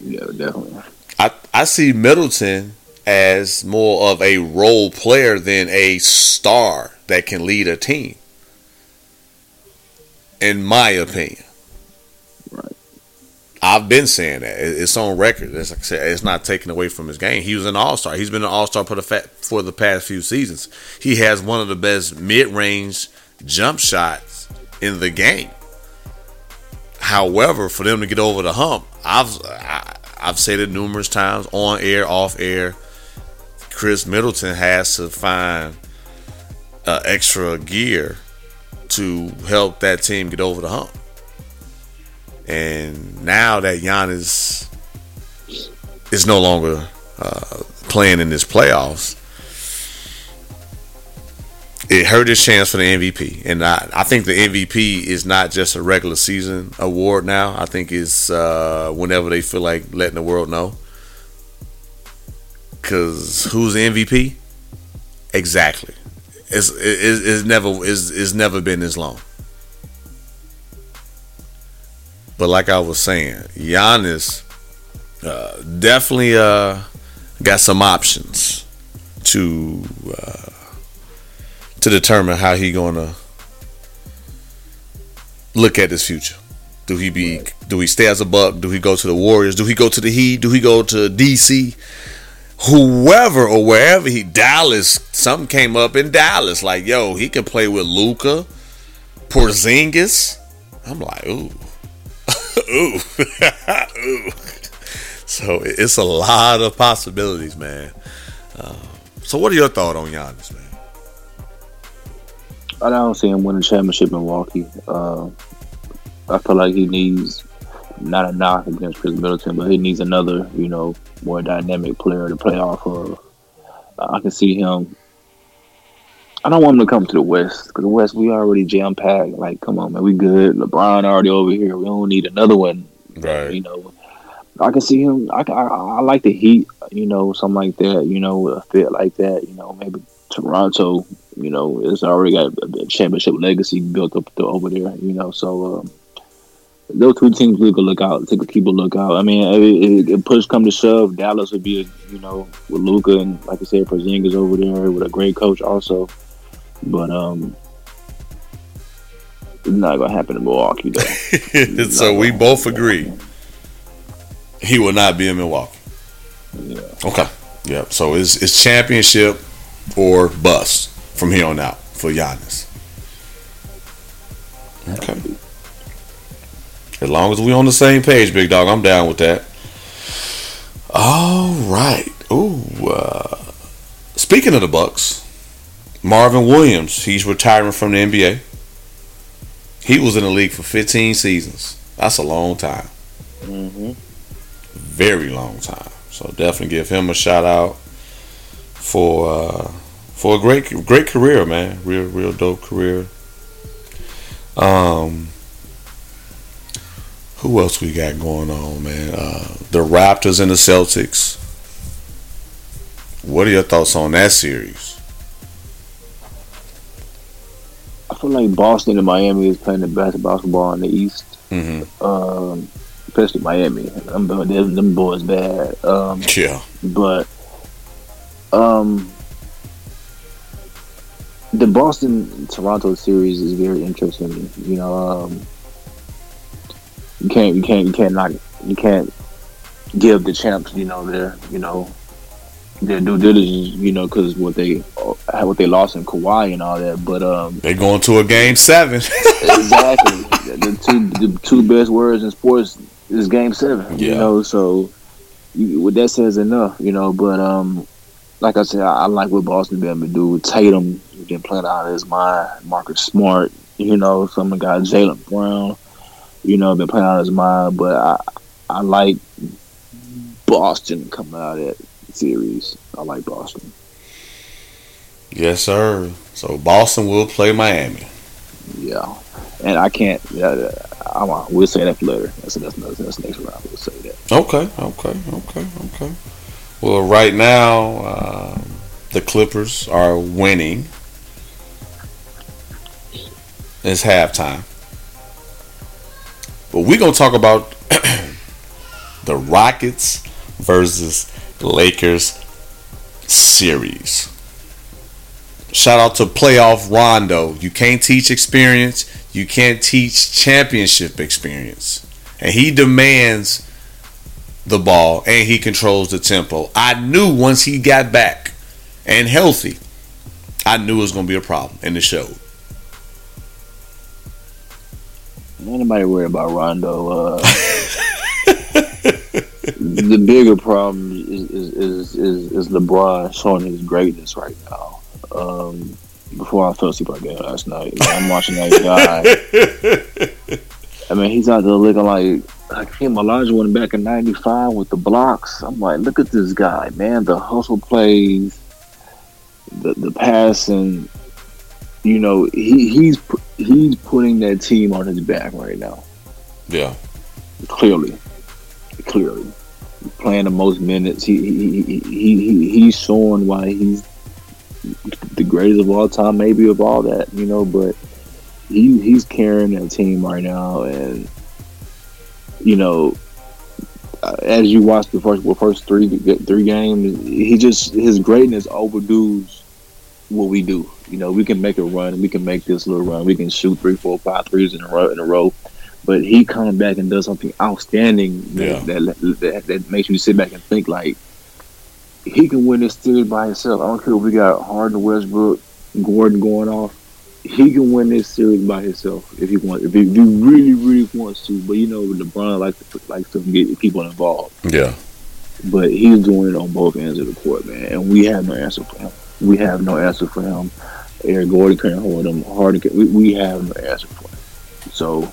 Yeah, definitely. I I see Middleton as more of a role player than a star that can lead a team, in my opinion. Right. I've been saying that. It's on record. It's like I said, it's not taken away from his game. He was an all-star. He's been an all-star for the, fa- for the past few seasons. He has one of the best mid-range jump shots in the game. However, for them to get over the hump, I've I, I've said it numerous times on air, off air. Chris Middleton has to find uh, extra gear to help that team get over the hump. And now that Giannis is no longer uh, playing in this playoffs, it hurt his chance for the M V P. And I, I think the M V P is not just a regular season award now. I think it's uh, whenever they feel like letting the world know. Because who's the M V P? Exactly. It's, it's, it's, never, it's, it's never been this long. But like I was saying, Giannis uh, definitely uh, got some options to uh, to determine how he going to look at his future. Do he be? Do he stay as a Buck? Do he go to the Warriors? Do he go to the Heat? Do he go to D C? Whoever or wherever he, Dallas, something came up in Dallas. Like, yo, he can play with Luka, Porzingis. I'm like, ooh, ooh, ooh. So it's a lot of possibilities, man. Uh, so, what are your thoughts on Giannis, man? I don't see him winning a championship in Milwaukee. Uh, I feel like he needs, not a knock against Chris Middleton, but he needs another, you know, more dynamic player to play off of. I can see him. I don't want him to come to the West, because the West, we already jam-packed. Like, come on, man, we good. LeBron already over here. We don't need another one. Right. You know, I can see him. I, I, I like the Heat, you know, something like that, you know, a fit like that, you know, maybe Toronto. You know, it's already got a championship legacy built up over there, you know. So, um, those two teams we could look out, keep a lookout. I mean, if push come to shove, Dallas would be, a, you know, with Luka and, like I said, Porzingis over there with a great coach also. But um, it's not going to happen in Milwaukee, though. So, we both agree he will not be in Milwaukee. Yeah. Okay. Yeah. So, it's, it's championship or bust from here on out for Giannis. Okay. As long as we on the same page, big dog, I'm down with that. All right. Ooh. Uh, speaking of the Bucks, Marvin Williams, he's retiring from the N B A. He was in the league for fifteen seasons. That's a long time. Mm-hmm. Very long time. So definitely give him a shout out for uh, for a great great career, man. Real real dope career. Um. Who else we got going on, man? Uh, the Raptors and the Celtics. What are your thoughts on that series? I feel like Boston and Miami is playing the best basketball in the East. Mm-hmm. Um, especially Miami. Them, them boys bad. Um, yeah. But Um, the Boston-Toronto series is very interesting. You know, um, you can't, you can't, you can't knock, you can't give the champs, you know, their, you know, their due diligence, you know, because what they, what they lost in Kawhi and all that. But um, they're going to a game seven. Exactly. The two, the two best words in sports is game seven. Yeah. You know, so you, what that says enough. You know, but um. Like I said, I, I like what Boston been able to do. Tatum has been playing out of his mind. Marcus Smart, you know, some of the guys, Jaylen Brown, you know, been playing out of his mind. But I, I like Boston coming out of that series. I like Boston. Yes, sir. So Boston will play Miami. Yeah, and I can't. Yeah, I, I we'll say that for later. That's that's, that's that's next round. We'll say that. Okay. Okay. Okay. Okay. Well, right now, uh, the Clippers are winning. It's halftime. But we're going to talk about the Rockets versus Lakers series. Shout out to playoff Rondo. You can't teach experience. You can't teach championship experience. And he demands the ball, and he controls the tempo. I knew once he got back and healthy, I knew it was going to be a problem, and it showed. Anybody worry about Rondo? Uh, the bigger problem is is, is is is LeBron showing his greatness right now. Um, before I fell asleep again last night, I'm watching that guy. I mean, he's out there looking like Hakeem Olajuwon back in ninety-five with the blocks. I'm like, look at this guy, man. The hustle plays, the the passing. You know, he he's he's putting that team on his back right now. Yeah, clearly, clearly, he's playing the most minutes. He he he, he, he he's showing why he's the greatest of all time, maybe of all that. You know, but he he's carrying that team right now. And you know, as you watch the first, well, first three three games, he just his greatness overdoes what we do. You know, we can make a run, we can make this little run, we can shoot three, four, five threes in a row, in a row. But he comes back and does something outstanding yeah. that, that, that that makes you sit back and think like he can win this series by himself. I don't care if we got Harden, Westbrook, Gordon going off. He can win this series by himself if he wants, if he really, really wants to. But you know, LeBron likes to likes to get people involved. Yeah. But he's doing it on both ends of the court, man. And we have no answer for him. We have no answer for him. Eric Gordon couldn't hold him. Harden couldn't. We, we have no answer for him. So,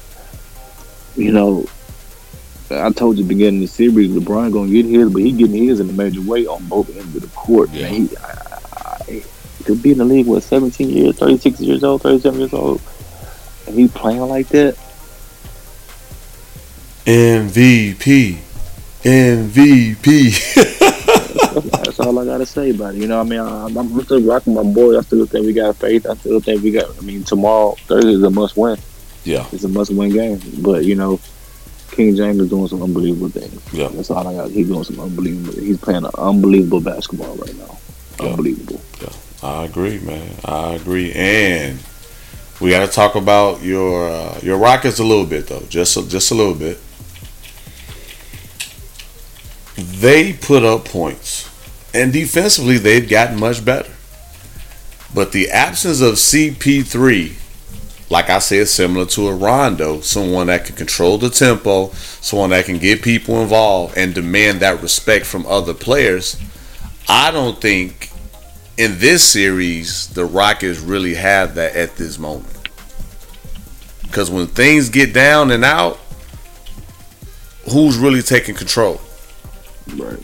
you know, I told you at the beginning of the series, LeBron gonna get his, but he getting his in a major way on both ends of the court. Yeah. Man, he, I, I, I, to be in the league, what, seventeen years, thirty-six years old, thirty-seven years old, and he playing like that? M V P. M V P. That's all I got to say about it. You know what I mean? I, I'm still rocking my boy. I still think we got faith. I still think we got, I mean, tomorrow, Thursday is a must-win. Yeah. It's a must-win game. But, you know, King James is doing some unbelievable things. Yeah. That's all I got. He's doing some unbelievable. He's playing an unbelievable basketball right now. Yeah. Unbelievable. Yeah. I agree, man. I agree. And we got to talk about your uh, your Rockets a little bit, though. Just a, just a little bit. They put up points. And defensively, they've gotten much better. But the absence of C P three, like I said, similar to a Rondo, someone that can control the tempo, someone that can get people involved and demand that respect from other players, I don't think in this series, the Rockets really have that at this moment. Because when things get down and out, who's really taking control? Right.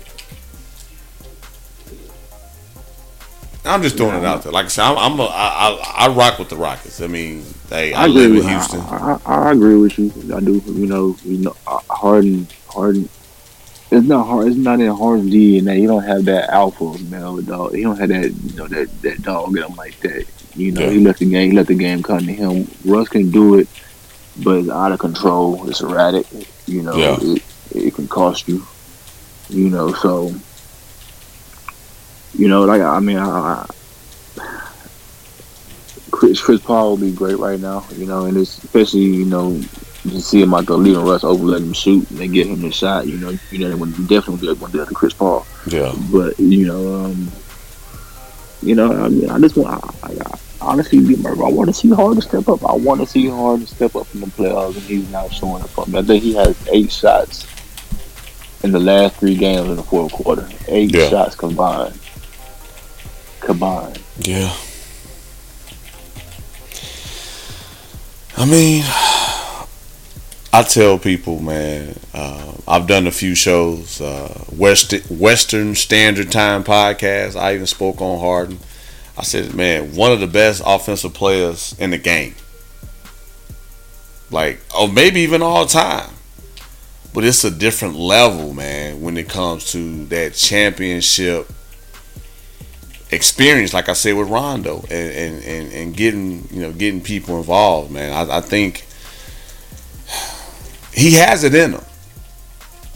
I'm just throwing yeah, it out there. Like I said, I'm, I'm a, I, I, I rock with the Rockets. I mean, hey, I, I live in Houston. I, I, I agree with you. I do. You know, you know, Harden, Harden. It's not hard. It's not in Harden's D N A. He don't have that alpha male dog. He don't have that, you know, that, that dog in him like that. You know, yeah. he let the game, he let the game come to him. Russ can do it, but it's out of control. It's erratic. You know, yeah. it, it can cost you. You know, so You know, like I mean, I, I, Chris Chris Paul would be great right now. You know, and it's especially you know. You see him out there leaving Russ over, letting him shoot, and they get him the shot. You know, you know they would definitely be one to Chris Paul. Yeah. But you know, um, you know, I mean, I just want, I, I, honestly, Big Murph, I want to see Harden step up. I want to see Harden step up in the playoffs, and he's not showing up for me. I think he has eight shots in the last three games in the fourth quarter. Eight yeah. shots combined. Combined. Yeah. I mean. I tell people, man, uh, I've done a few shows, uh, West, Western Standard Time podcast. I even spoke on Harden. I said, man, one of the best offensive players in the game. Like, or maybe even all time. But it's a different level, man, when it comes to that championship experience, like I said with Rondo, and, and, and, and getting, you know, getting people involved, man. I, I think... He has it in him.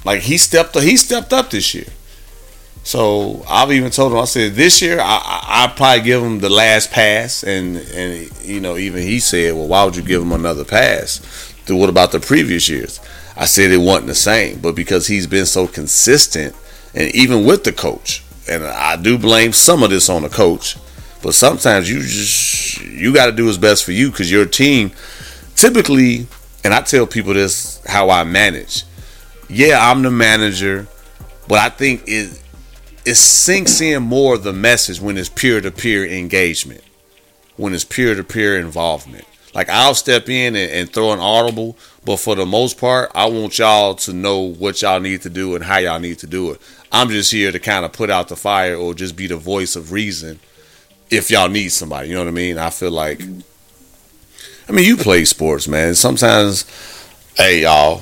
Like he stepped up, he stepped up this year. So I've even told him, I said this year I I probably give him the last pass, and and you know even he said, well, why would you give him another pass? To what about the previous years? I said it wasn't the same, but because he's been so consistent, and even with the coach, and I do blame some of this on the coach, but sometimes you just you got to do what's best for you because your team typically. And I tell people this, how I manage. Yeah, I'm the manager, but I think it it sinks in more of the message when it's peer-to-peer engagement, when it's peer-to-peer involvement. Like, I'll step in and, and throw an audible, but for the most part, I want y'all to know what y'all need to do and how y'all need to do it. I'm just here to kind of put out the fire or just be the voice of reason if y'all need somebody. You know what I mean? I feel like... I mean, you play sports, man. Sometimes, hey, y'all,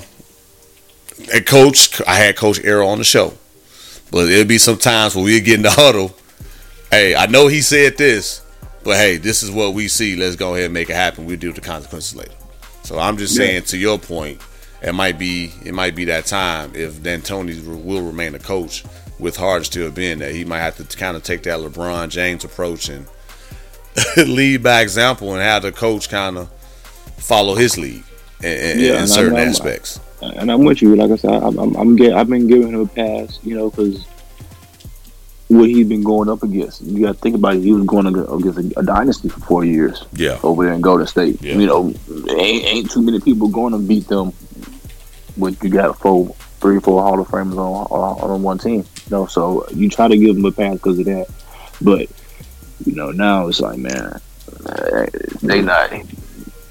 a coach, I had Coach Arrow on the show, but it'll be some times where we'll get in the huddle. Hey, I know he said this, but hey, this is what we see. Let's go ahead and make it happen. We'll deal with the consequences later. So I'm just yeah. saying, to your point, it might be it might be that time if D'Antoni will remain a coach with Harden still being there. He might have to kind of take that LeBron James approach and lead by example and have the coach kind of follow his lead in, in, yeah, in certain I'm, aspects. And I'm with you. Like I said, I'm, I'm, I'm get, I've been giving him a pass, you know, because what he's been going up against. You got to think about it. He was going against a, a dynasty for four years. Yeah, over there in Golden State. Yeah. You know, ain't, ain't too many people going to beat them when you got four, three, four Hall of Famers on, on, on one team. You know, so you try to give him a pass because of that. But you know, now it's like, man, they not,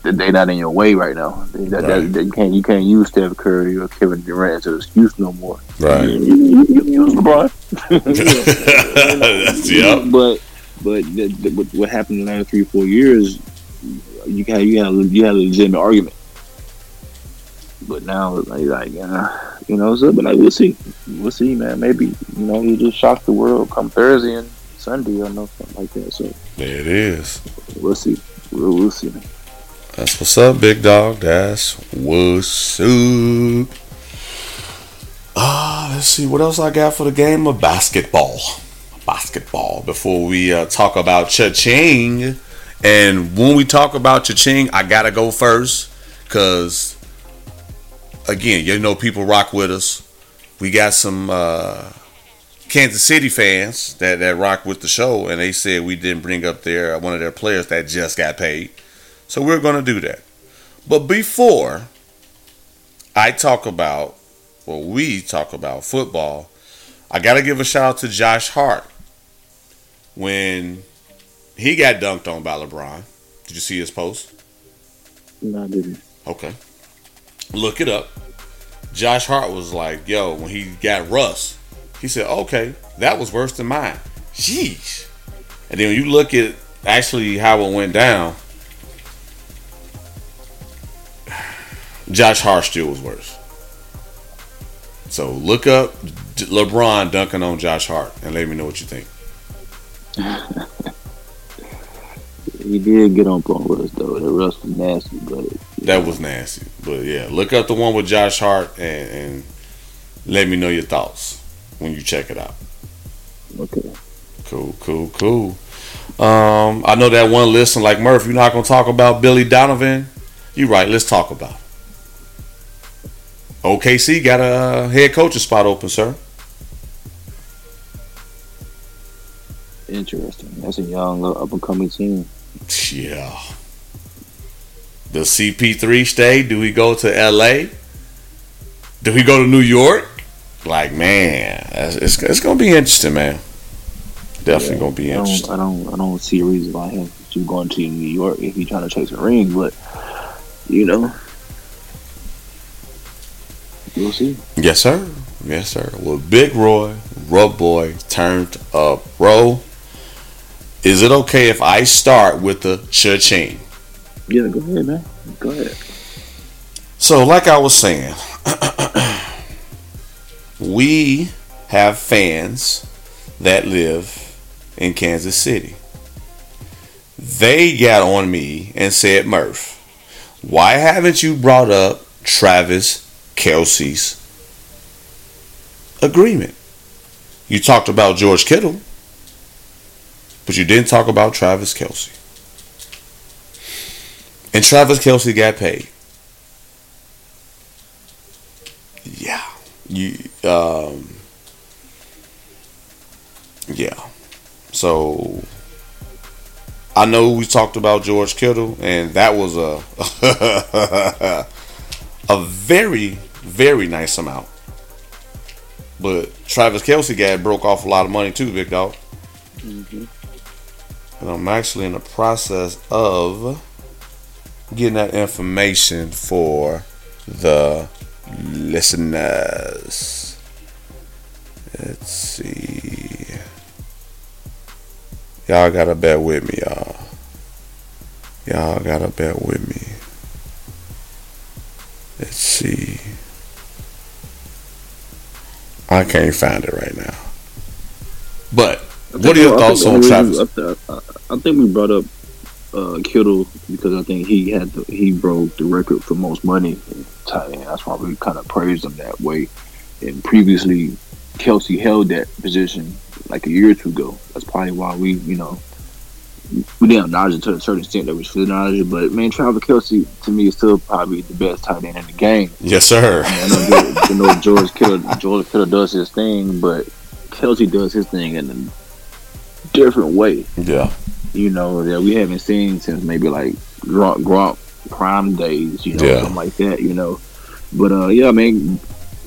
they not in your way right now. They, that, right. That, they can't, you can't use Steph Curry or Kevin Durant as an excuse no more. Right. You, you, you, you use LeBron. Yeah. But but the, the, what happened in the last three, four years, you had you had you had a legitimate argument. But now it's like, like uh, you know, so but like we'll see, we'll see, man. Maybe you know he just shocks the world come Thursday and Sunday or no, something like that. So there it is. We'll see. We'll, we'll see. That's what's up, big dog. That's what's up. Ah, uh, let's see what else I got for the game of basketball. Basketball. Before we uh, talk about cha-ching, and when we talk about cha-ching, I gotta go first because again, you know, people rock with us. We got some. Uh, Kansas City fans that, that rock with the show, and they said we didn't bring up their one of their players that just got paid. So we're going to do that. But before I talk about, well, we talk about football, I got to give a shout out to Josh Hart. When he got dunked on by LeBron, did you see his post? No, I didn't. Okay. Look it up. Josh Hart was like, yo, when he got Russ, he said, okay, that was worse than mine. Jeez. And then when you look at actually how it went down, Josh Hart still was worse. So look up LeBron dunking on Josh Hart and let me know what you think. He did get on point with us, though. The rest was nasty. But that was nasty. But, yeah, look up the one with Josh Hart and, and let me know your thoughts when you check it out. Okay. Cool, cool, cool. Um, I know that one listener, like, Murph, you're not going to talk about Billy Donovan? You're right. Let's talk about it. O K C got a head coaching spot open, sir. Interesting. That's a young, little up-and-coming team. Yeah. Does C P three stay? Do we go to L A? Do we go to New York? Like, man, it's it's gonna be interesting, man. Definitely yeah, gonna be interesting. I don't, I don't, I don't see a reason why him to going to New York if he's trying to chase a ring, but you know, we'll see. Yes, sir. Yes, sir. Well, Big Roy, Rub Boy turned up. Row. Is it okay if I start with the cha-ching? Yeah, go ahead, man. Go ahead. So, like I was saying, we have fans that live in Kansas City. They got on me and said, Murph, why haven't you brought up Travis Kelce's agreement? You talked about George Kittle, but you didn't talk about Travis Kelce. And Travis Kelce got paid. Yeah. You, um, yeah. So I know we talked about George Kittle, and that was a a very, very nice amount. But Travis Kelce got broke off a lot of money too, big dog. Mm-hmm. And I'm actually in the process of getting that information for the listeners. Let's see. Y'all gotta bear with me, y'all. Y'all gotta bear with me. Let's see. I can't find it right now. But what are your thoughts on Travis? I think we brought up Uh, Kittle because I think he had the, he broke the record for most money in tight end. That's why we kind of praised him that way. And previously, Kelce held that position like a year or two ago. That's probably why we, you know, we didn't acknowledge it to a certain extent that we should acknowledge it. But man, Travis Kelce to me is still probably the best tight end in the game. Yes, sir. I mean, I know, you know, George Kittle, George Kittle does his thing, but Kelce does his thing in a different way. Yeah. You know, that we haven't seen since maybe like Gronk, Gronk prime days, you know, yeah. something like that, you know. But uh, yeah, I mean,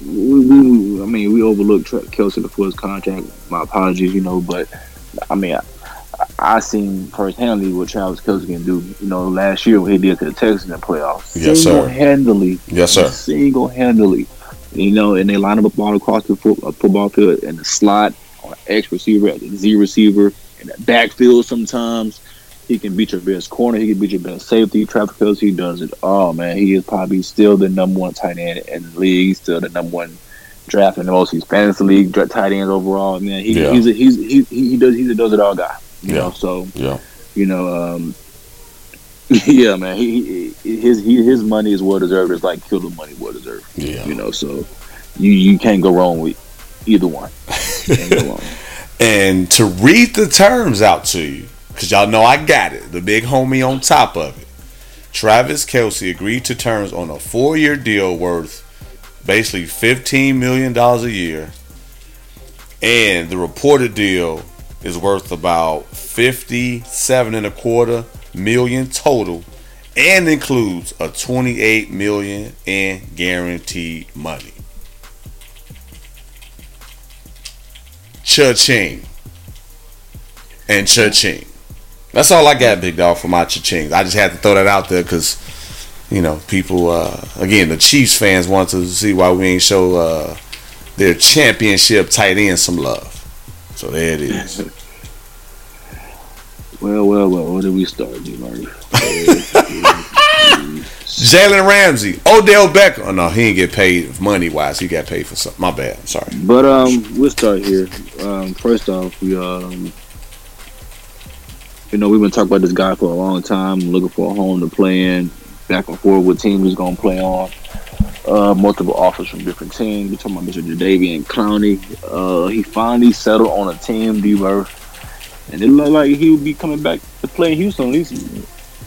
we, we, I mean, we overlooked Kelce before his contract. My apologies, you know, but I mean, I, I seen firsthandly what Travis Kelce can do. You know, last year what he did to the Texans in the playoffs, yes, single sir. handedly, yes sir, single handedly. You know, and they line up all across the football field in the slot, on an X receiver, at the Z receiver. In the backfield sometimes. He can beat your best corner. He can beat your best safety. Travis Kelce, he does it all, man. He is probably still the number one tight end in the league. He's still the number one draft in the Murphy's Fantasy League tight ends overall. Man, he, yeah. he's a, he's he, he does he's a does it all guy. You yeah. know, so yeah. you know, um, yeah, man. He, he his he, his money is well deserved. It's like Kittle money well deserved. Yeah. You know, so you you can't go wrong with either one. You can't go wrong. And to read the terms out to you, because y'all know I got it, the big homie on top of it. Travis Kelce agreed to terms on a four-year deal worth basically fifteen million dollars a year. And the reported deal is worth about fifty-seven and a quarter million total and includes a twenty-eight million in guaranteed money. Cha-ching. And cha-ching. That's all I got, big dog, for my cha-chings. I just had to throw that out there because, you know, people, uh, again, the Chiefs fans wanted to see why we ain't show uh, their championship tight end some love. So there it is. Well, well, well, where did we start, G-Marty? Jalen Ramsey, Odell Beckham. Oh, no, he didn't get paid money-wise. He got paid for something. My bad. I'm sorry. But um, we'll start here. Um, first off, we um, you know, we've been talking about this guy for a long time, looking for a home to play in, back and forth with teams he's going to play on. Uh, multiple offers from different teams. We're talking about Mister Jadeveon Clowney. Uh, he finally settled on a team, D-Murph, And it looked like he would be coming back to play in Houston at least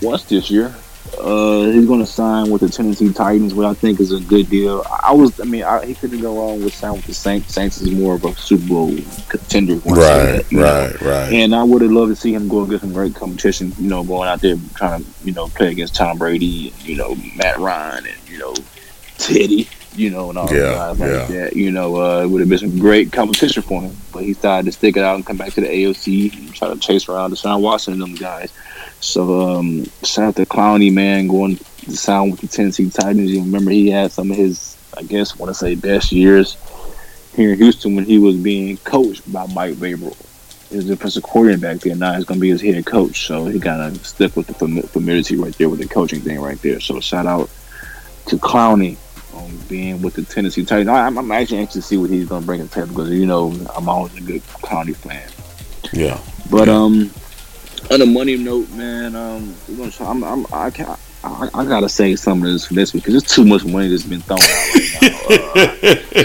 once this year. Uh, he's going to sign with the Tennessee Titans, which I think is a good deal. I was, I mean, I, he couldn't go wrong with signing with the Saints. Saints is more of a Super Bowl contender. Right, that, right, know? right. And I would have loved to see him go and get some great competition, you know, going out there trying to, you know, play against Tom Brady, and, you know, Matt Ryan, and, you know, Teddy, you know, and all yeah, guys like yeah. that. You know, uh, it would have been some great competition for him. But he decided to stick it out and come back to the A O C and try to chase around Deshaun Watson and them guys. So, um, shout out to Clowney, man, going to sign with the Tennessee Titans. You remember he had some of his, I guess, want to say best years here in Houston when he was being coached by Mike Vrabel. He was the defensive coordinator back there. Now he's going to be his head coach. So he got to stick with the fam- familiarity right there with the coaching thing right there. So, shout out to Clowney on being with the Tennessee Titans. I, I'm, I'm actually anxious to see what he's going to bring to the table because, you know, I'm always a good Clowney fan. Yeah. But, yeah. um... On a money note, man, um, we're gonna try, I'm, I'm, I, can't, I, I gotta say some of this for this because it's too much money that's been thrown out right now. Uh,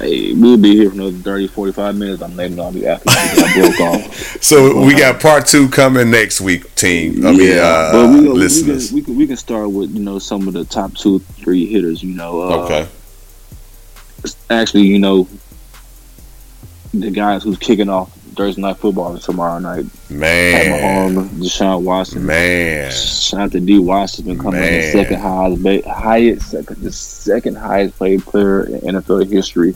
like, we'll be here for another thirty, forty-five minutes. I'm letting all the athletes I broke off. So but we got I, part two coming next week, team. I yeah, mean, uh, but we, uh, listeners. We can, we, can, we can start with, you know, some of the top two, three hitters, you know. Uh, okay. Actually, you know, the guys who's kicking off Thursday night football is tomorrow night. Man. Pat Mahomes, Deshaun Watson. Man. Shout out to D. Washington coming in the second highest, highest second, the second highest paid player in N F L history.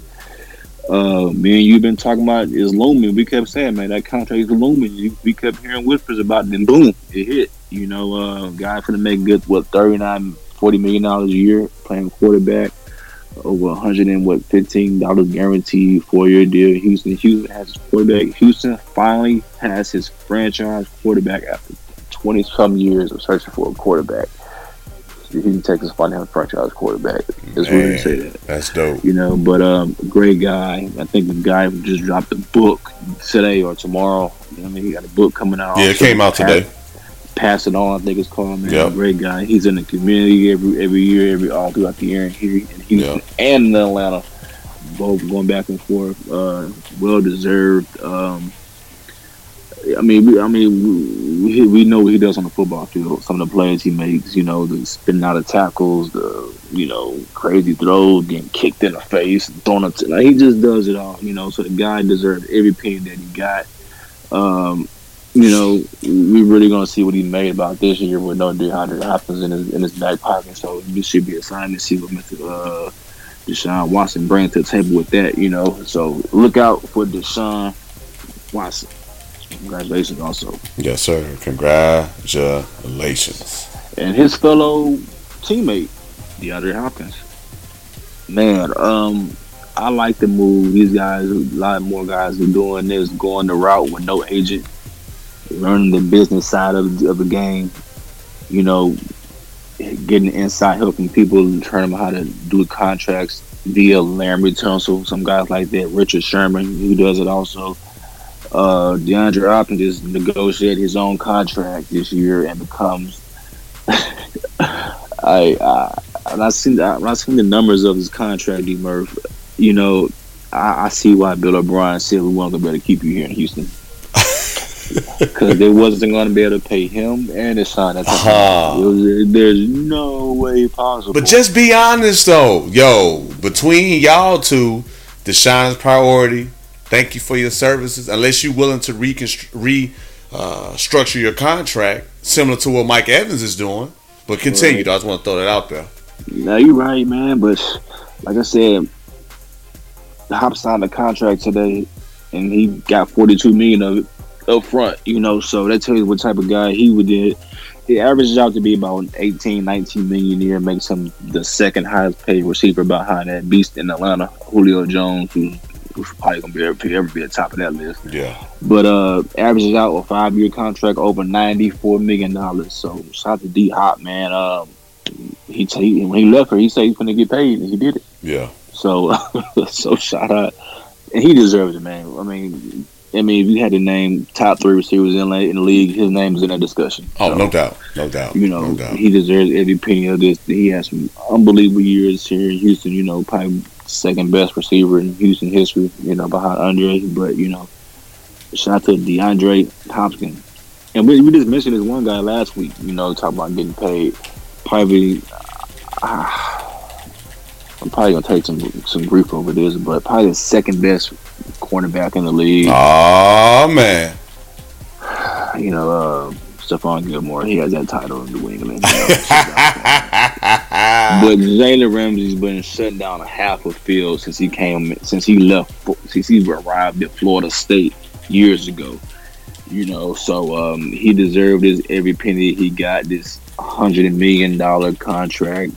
Uh, me and you been talking about is looming. We kept saying, man, that contract is looming. We kept hearing whispers about it, and boom, it hit. You know, uh, guy's going to make good, what, thirty-nine, forty million dollars a year playing quarterback. Over a hundred and what fifteen dollars guaranteed four year deal. Houston, Houston has his quarterback. Houston finally has his franchise quarterback after twenty some years of searching for a quarterback. Houston, Texas finally has a franchise quarterback. That's what you say that. That's dope. You know, but um, great guy. I think the guy who just dropped the book today or tomorrow. You know, I mean, he got a book coming out. Yeah, it came out today. Pass It On, I think it's called, man. Yep. Great guy. He's in the community every every year, every all throughout the year here in Houston yep. and in Atlanta, both going back and forth. Uh, well deserved. Um, I mean, we, I mean, we, we know what he does on the football field. Some of the plays he makes, you know, the spinning out of tackles, the you know crazy throws, getting kicked in the face, thrown up. To, like, he just does it all, you know. So the guy deserved every penny that he got. Um, You know, we really gonna see what he made about this year with no DeAndre Hopkins in his in his back pocket. So we should be excited to see what Mister Uh, Deshaun Watson brings to the table with that. You know, so look out for Deshaun Watson. Congratulations, also. Yes, sir. Congratulations. And his fellow teammate DeAndre Hopkins. Man, um. I like the move. These guys, a lot more guys are doing this, going the route with no agent. Learning the business side of, of the game, you know, getting inside help from people and turning them how to do contracts via Larry Tunsil, some guys like that, Richard Sherman, who does it also. Uh, DeAndre Hopkins just negotiated his own contract this year and becomes. I, I, and I seen I, I seen the numbers of his contract, D. Murph. You know, I, I see why Bill O'Brien said we want to better keep you here in Houston. Because they wasn't going to be able to pay him and his son. That's uh-huh. was, there's no way possible. But just be honest, though. Yo, between y'all two, Deshaun's priority. Thank you for your services. Unless you're willing to reconstru- re uh, structure your contract, similar to what Mike Evans is doing. But continue, right. though. I just want to throw that out there. No, you're right, man. But like I said, Hop signed a contract today, and he got forty-two million dollars of it. Up front, you know, so that tells you what type of guy he would did. He averages out to be about eighteen, nineteen million a year, makes him the second highest paid receiver behind that beast in Atlanta, Julio Jones, who's probably gonna be ever, ever be at the top of that list. Yeah. But uh, averages out a five year contract over ninety-four million dollars. So shout out to D Hop, man. Um, he t- when he left her, he said he's gonna get paid, and he did it. Yeah. So so shout out, and he deserves it, man. I mean. I mean, if you had to name top three receivers in, in the league, his name is in that discussion. Oh, so, no doubt. No doubt. You know, no doubt. He deserves every penny of this. He has some unbelievable years here in Houston, you know, probably second best receiver in Houston history, you know, behind Andre. But, you know, Shout out to DeAndre Hopkins. And we, we just mentioned this one guy last week, you know, talking about getting paid. Probably, uh, I'm probably going to take some some grief over this, but probably the second best cornerback in the league. Oh, man. You know, uh, Stephon Gilmore, he has that title in New England. You know, but Jalen Ramsey's been shut down a half a field since he came, since he left, since he arrived at Florida State years ago. You know, so um, he deserved this every penny he got. This one hundred million dollars contract,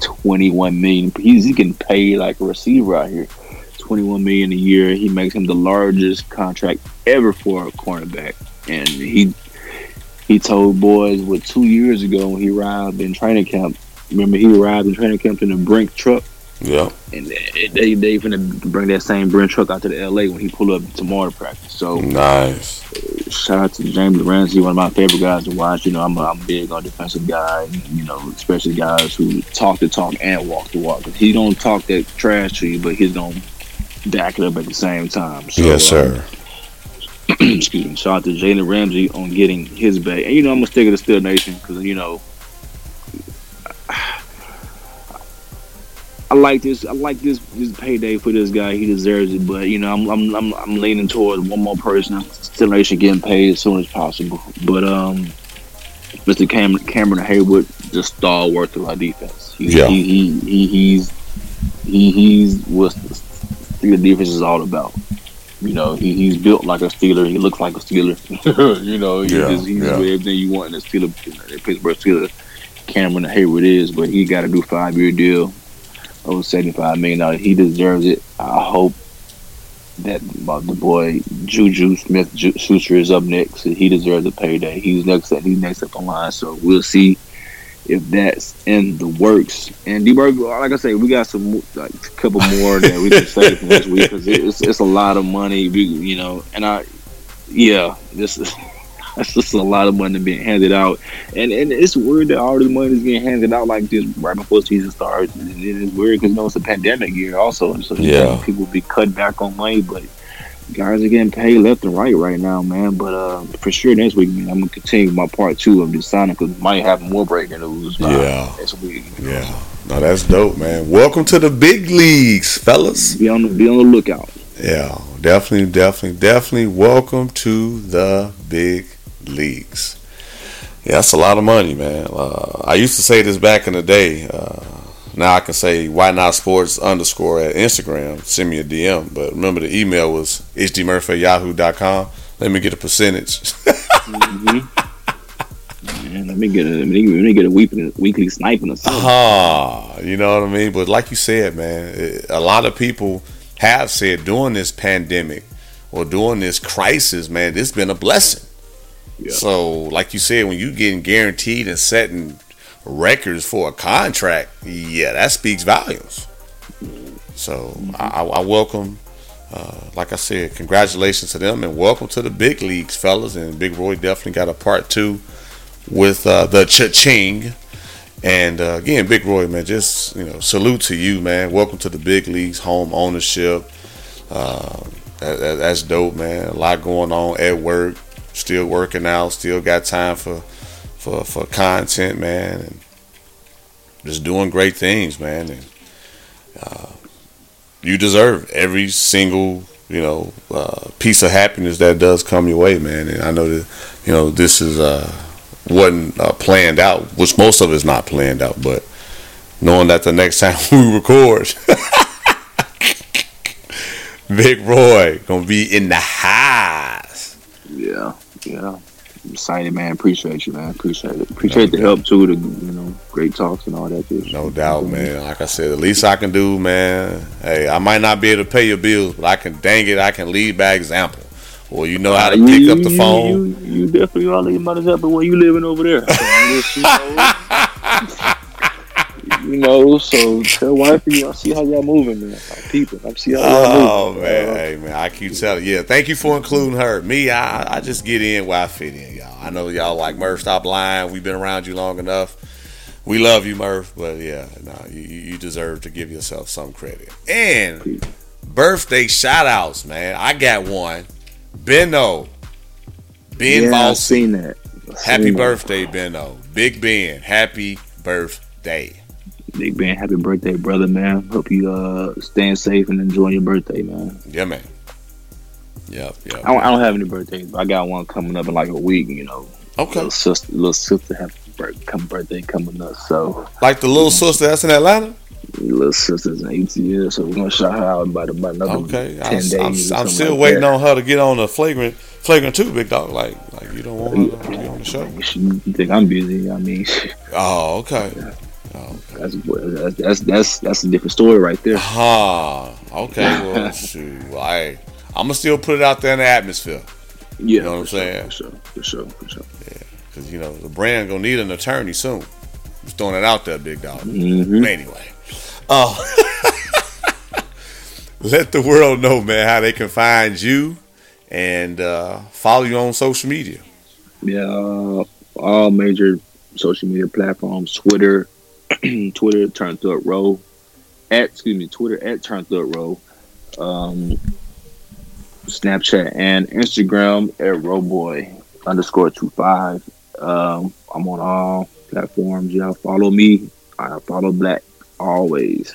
twenty-one million dollars. He's he getting paid like a receiver out here. twenty-one million dollars a year. He makes him the largest contract ever for a cornerback. And he he told boys what two years ago when he arrived in training camp. Remember, he arrived in training camp in a Brink truck. Yeah. And they they finna bring that same Brink truck out to the L A when he pull up tomorrow to practice. So nice. Uh, shout out to James Ramsey, one of my favorite guys to watch. You know, I'm a, I'm big on defensive guy. You know, especially guys who talk the talk and walk the walk. He don't talk that trash to you, but he's gonna back it up at the same time. So, yes, sir. Um, excuse me, shout out to Jalen Ramsey on getting his bag. And, you know, I'm going to stick it to Steel Nation because, you know, I, I like this. I like this this payday for this guy. He deserves it. But, you know, I'm I'm I'm, I'm leaning towards one more person. Steel Nation getting paid as soon as possible. But um, Mister Cam- Cameron Haywood, just stalwart through our defense. He, yeah. He, he, he, he's, he, he's what the defense is all about. You know, he, he's built like a Steeler. He looks like a Steeler. You know, he yeah, just, he's yeah. everything you want in a Steeler, you know, the Pittsburgh Steelers. Cameron Hayward is, but he got to do a five-year deal, over seventy-five million dollars. He deserves it. I hope that my, the boy Juju Smith-Schuster is up next. He deserves a payday. He's next up, he's next up on line, so we'll see if that's in the works. And D-Burg, like I say, we got some like a couple more that we can save for next week because it's it's a lot of money, you know. And I, yeah, this is it's just a lot of money being handed out, and and it's weird that all this money is being handed out like this right before season starts. And it's weird because you know it's a pandemic year also, and so yeah, people be cut back on money, but guys are getting paid left and right right now, man. But uh, for sure next week, man, I'm gonna continue my part two of this signing because we might have more breaking news. Yeah, next week. You know? Yeah, no, that's dope, man. Welcome to the big leagues, fellas. Be on the be on the lookout. Yeah, definitely, definitely, definitely. Welcome to the big leagues. Yeah, that's a lot of money, man. Uh, I used to say this back in the day. Uh, now I can say why not sports underscore at Instagram. Send me a D M. But remember the email was hdmurphy at yahoo dot com. Let me get a percentage. mm-hmm. Man, let me get a let me, let me get a weekly, weekly sniping or something. Uh-huh. You know what I mean? But like you said, man, it, a lot of people have said during this pandemic or during this crisis, man, it's been a blessing. Yeah. So like you said, when you getting guaranteed and setting records for a contract, yeah, that speaks volumes. So mm-hmm. I, I welcome, uh, like I said, congratulations to them and welcome to the big leagues, fellas. And Big Roy definitely got a part two with uh, the cha-ching. And uh, again, Big Roy, man, just you know, salute to you, man. Welcome to the big leagues, home ownership. Uh, that, that, that's dope, man. A lot going on at work, still working out, still got time for. For, for content, man, and just doing great things, man, and uh, you deserve every single, you know, uh, piece of happiness that does come your way, man. And I know that, you know, this is uh, wasn't uh, planned out, which most of it's not planned out, but knowing that the next time we record, Big Roy gonna be in the highs. Yeah, yeah. I'm excited, man. Appreciate you, man. Appreciate it. Appreciate no the help too. The you know, great talks and all that. Bitch. No doubt, man. Like I said, the least I can do, man. Hey, I might not be able to pay your bills, but I can. Dang it, I can lead by example. Or you know how to pick you, up the you, phone. You, you definitely are leading by example. Where you living over there? You know, so tell wifey, y'all see how y'all moving, man. I'm peeping. I'm see how y'all oh, moving. Oh man, uh, hey man, I keep telling you. Yeah, thank you for including her. Me, I, I just get in where I fit in, y'all. I know y'all like Murph, stop lying. We've been around you long enough. We love you, Murph, but yeah, no, nah, you, you deserve to give yourself some credit. And birthday shout outs, man. I got one. Benno. Ben yeah, Boston. I've seen that. I've happy seen birthday, that. Benno. Big Ben, happy birthday. Big Ben, happy birthday, brother, man. Hope you uh, staying safe and enjoying your birthday, man. Yeah, man. Yep, yep. I don't, I don't have any birthdays, but I got one coming up in like a week, you know. Okay. Little sister, little sister have birth, come birthday coming up, so. Like the little sister that's in Atlanta? Little sister's in A T L, so we're gonna shout her out about about another okay. ten I'm, days. I'm, I'm still like waiting that. on her to get on a flagrant, flagrant too, big dog. Like, like you don't want her to get on the show. You think I'm busy? I mean. Oh, okay. Yeah. Oh, okay. that's, that's that's that's a different story right there. Huh. Okay. Well, shoot. Well, I I'm gonna still put it out there in the atmosphere. Yeah. You know what I'm sure, saying? For sure. For sure. For sure. Yeah. Because you know the brand gonna need an attorney soon. Just throwing it out there, big dog. Mm-hmm. But anyway. Oh, let the world know, man, how they can find you and uh, follow you on social media. Yeah, uh, all major social media platforms: Twitter, Twitter, Turn Thug Row, at excuse me, Twitter at Turn Thug Row, um, Snapchat and Instagram at Rub Boy underscore two five. Um, I'm on all platforms. Y'all follow me. I follow Black. Always.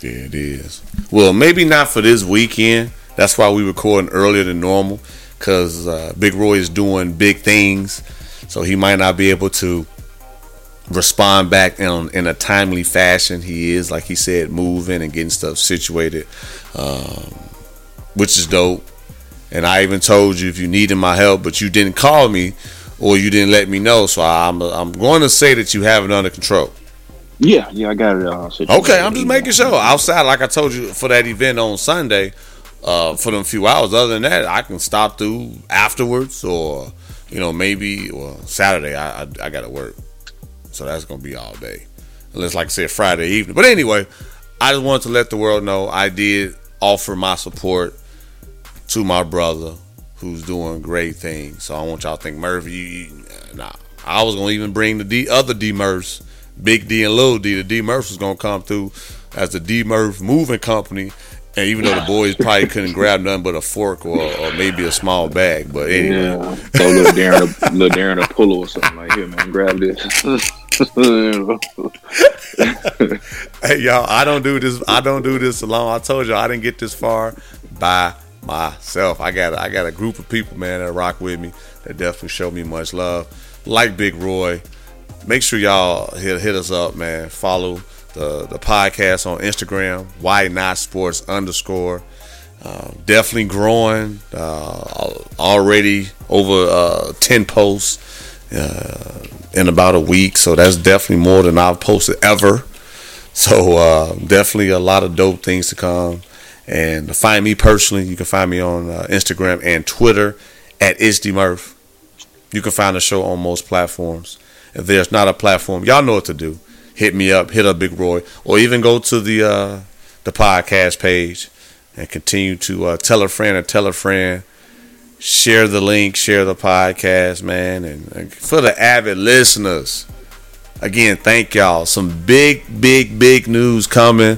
Yeah, it is. Well, maybe not for this weekend. That's why we recording earlier than normal, because uh, Big Roy is doing big things, so he might not be able to respond back in, in a timely fashion. He is, like he said, moving and getting stuff situated, um, which is dope. And I even told you if you needed my help, but you didn't call me or you didn't let me know, so I'm I'm going to say that you have it under control. Yeah, yeah, I got it. Uh, okay, I'm just making sure. Outside, like I told you, for that event on Sunday, uh, for them few hours. Other than that, I can stop through afterwards, or you know, maybe well Saturday. I I, I got to work, so that's gonna be all day, unless like I said Friday evening. But anyway, I just wanted to let the world know I did offer my support to my brother who's doing great things. So I want y'all to think, Murphy. You, you, nah, I was gonna even bring the D, other D Murphs. Big D and Little D, the D Murph was gonna come through as the D Murph Moving Company, and even though the boys probably couldn't grab nothing but a fork or, or maybe a small bag, but anyway, yeah. Throw little Darren, a, little Darren a puller or something like here, man, grab this. Hey y'all, I don't do this. I don't do this alone. I told y'all I didn't get this far by myself. I got I got a group of people, man, that rock with me, that definitely show me much love, like Big Roy. Make sure y'all hit, hit us up, man. Follow the, the podcast on Instagram, Why Not Sports underscore. Uh, definitely growing. Uh, already over uh, ten posts uh, in about a week. So that's definitely more than I've posted ever. So uh, definitely a lot of dope things to come. And to find me personally, you can find me on uh, Instagram and Twitter at IsDMurph. You can find the show on most platforms. If there's not a platform, y'all know what to do. Hit me up, hit up Big Roy, or even go to the uh, the podcast page and continue to uh, tell a friend and tell a friend. Share the link, share the podcast, man. And, and for the avid listeners, again, thank y'all. Some big, big, big news coming.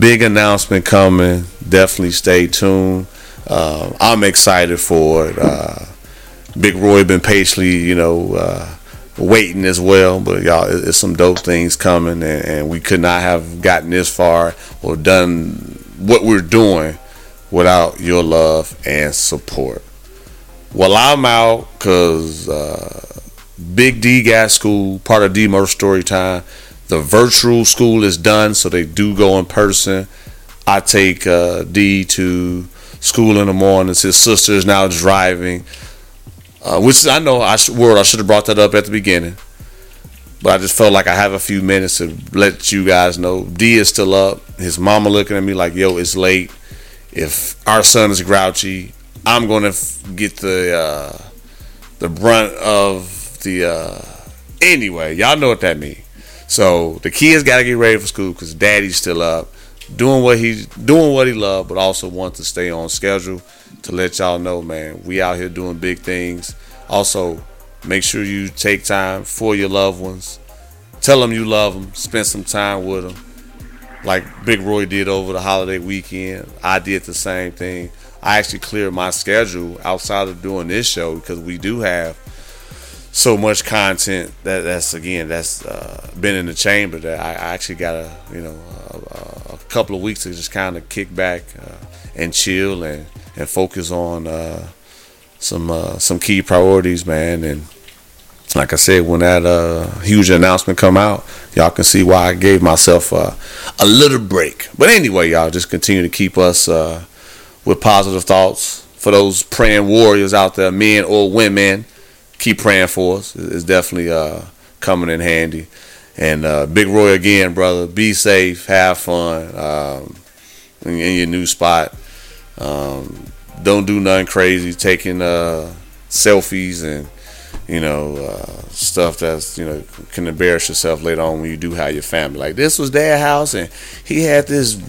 Big announcement coming. Definitely stay tuned. Uh, I'm excited for it. Uh, Big Roy been patiently, you know, uh, waiting as well, but y'all, it's some dope things coming, and, and we could not have gotten this far or done what we're doing without your love and support. Well, I'm out because uh, Big D got school, part of D Murph Story Time. The virtual school is done, so they do go in person. I take uh, D to school in the morning. His sister is now driving. Uh, which I know I sh- word I should have brought that up at the beginning, but I just felt like I have a few minutes to let you guys know D is still up. His mama looking at me like, yo, it's late. If our son is grouchy, I'm going to f- get the uh, the brunt of the uh, anyway, y'all know what that means. So the kids got to get ready for school because daddy's still up doing what he's doing, what he loved, but also wants to stay on schedule. To let y'all know, man, we out here doing big things. Also, make sure you take time for your loved ones. Tell them you love them. Spend some time with them. Like Big Roy did over the holiday weekend. I did the same thing. I actually cleared my schedule outside of doing this show, because we do have so much content that that's again that's uh, been in the chamber, that I, I actually got a you know a, a couple of weeks to just kind of kick back uh, and chill and and focus on uh, some uh, some key priorities, man. And like I said, when that uh, huge announcement come out, y'all can see why I gave myself uh, a little break. But anyway, y'all just continue to keep us uh, with positive thoughts. For those praying warriors out there, men or women, keep praying for us. It's definitely uh, coming in handy. And uh, Big Roy again, brother, be safe, have fun um, in, in your new spot. Um, don't do nothing crazy, taking uh, selfies and you know, uh, stuff that's, you know, can embarrass yourself later on when you do have your family. Like, this was their house, and he had this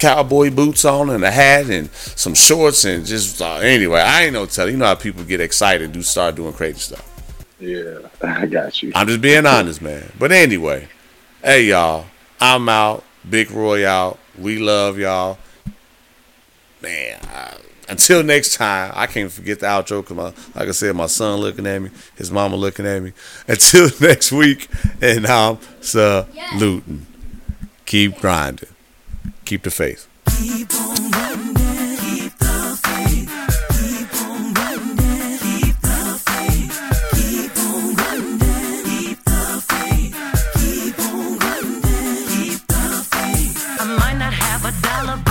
cowboy boots on and a hat and some shorts and just, uh, anyway, I ain't no telling. You know how people get excited and do start doing crazy stuff. Yeah, I got you. I'm just being honest, man. But anyway, hey, y'all, I'm out. Big Roy out. We love y'all. Man, I... Until next time, I can't forget the outro because, my, like I said, my son looking at me, his mama looking at me. Until next week, and I'm saluting. Keep grinding. Keep the faith. Keep on running. Keep the faith. Keep on running. Keep the faith. Keep on running. Keep the faith. Keep on running. Keep the faith. I might not have a dollar.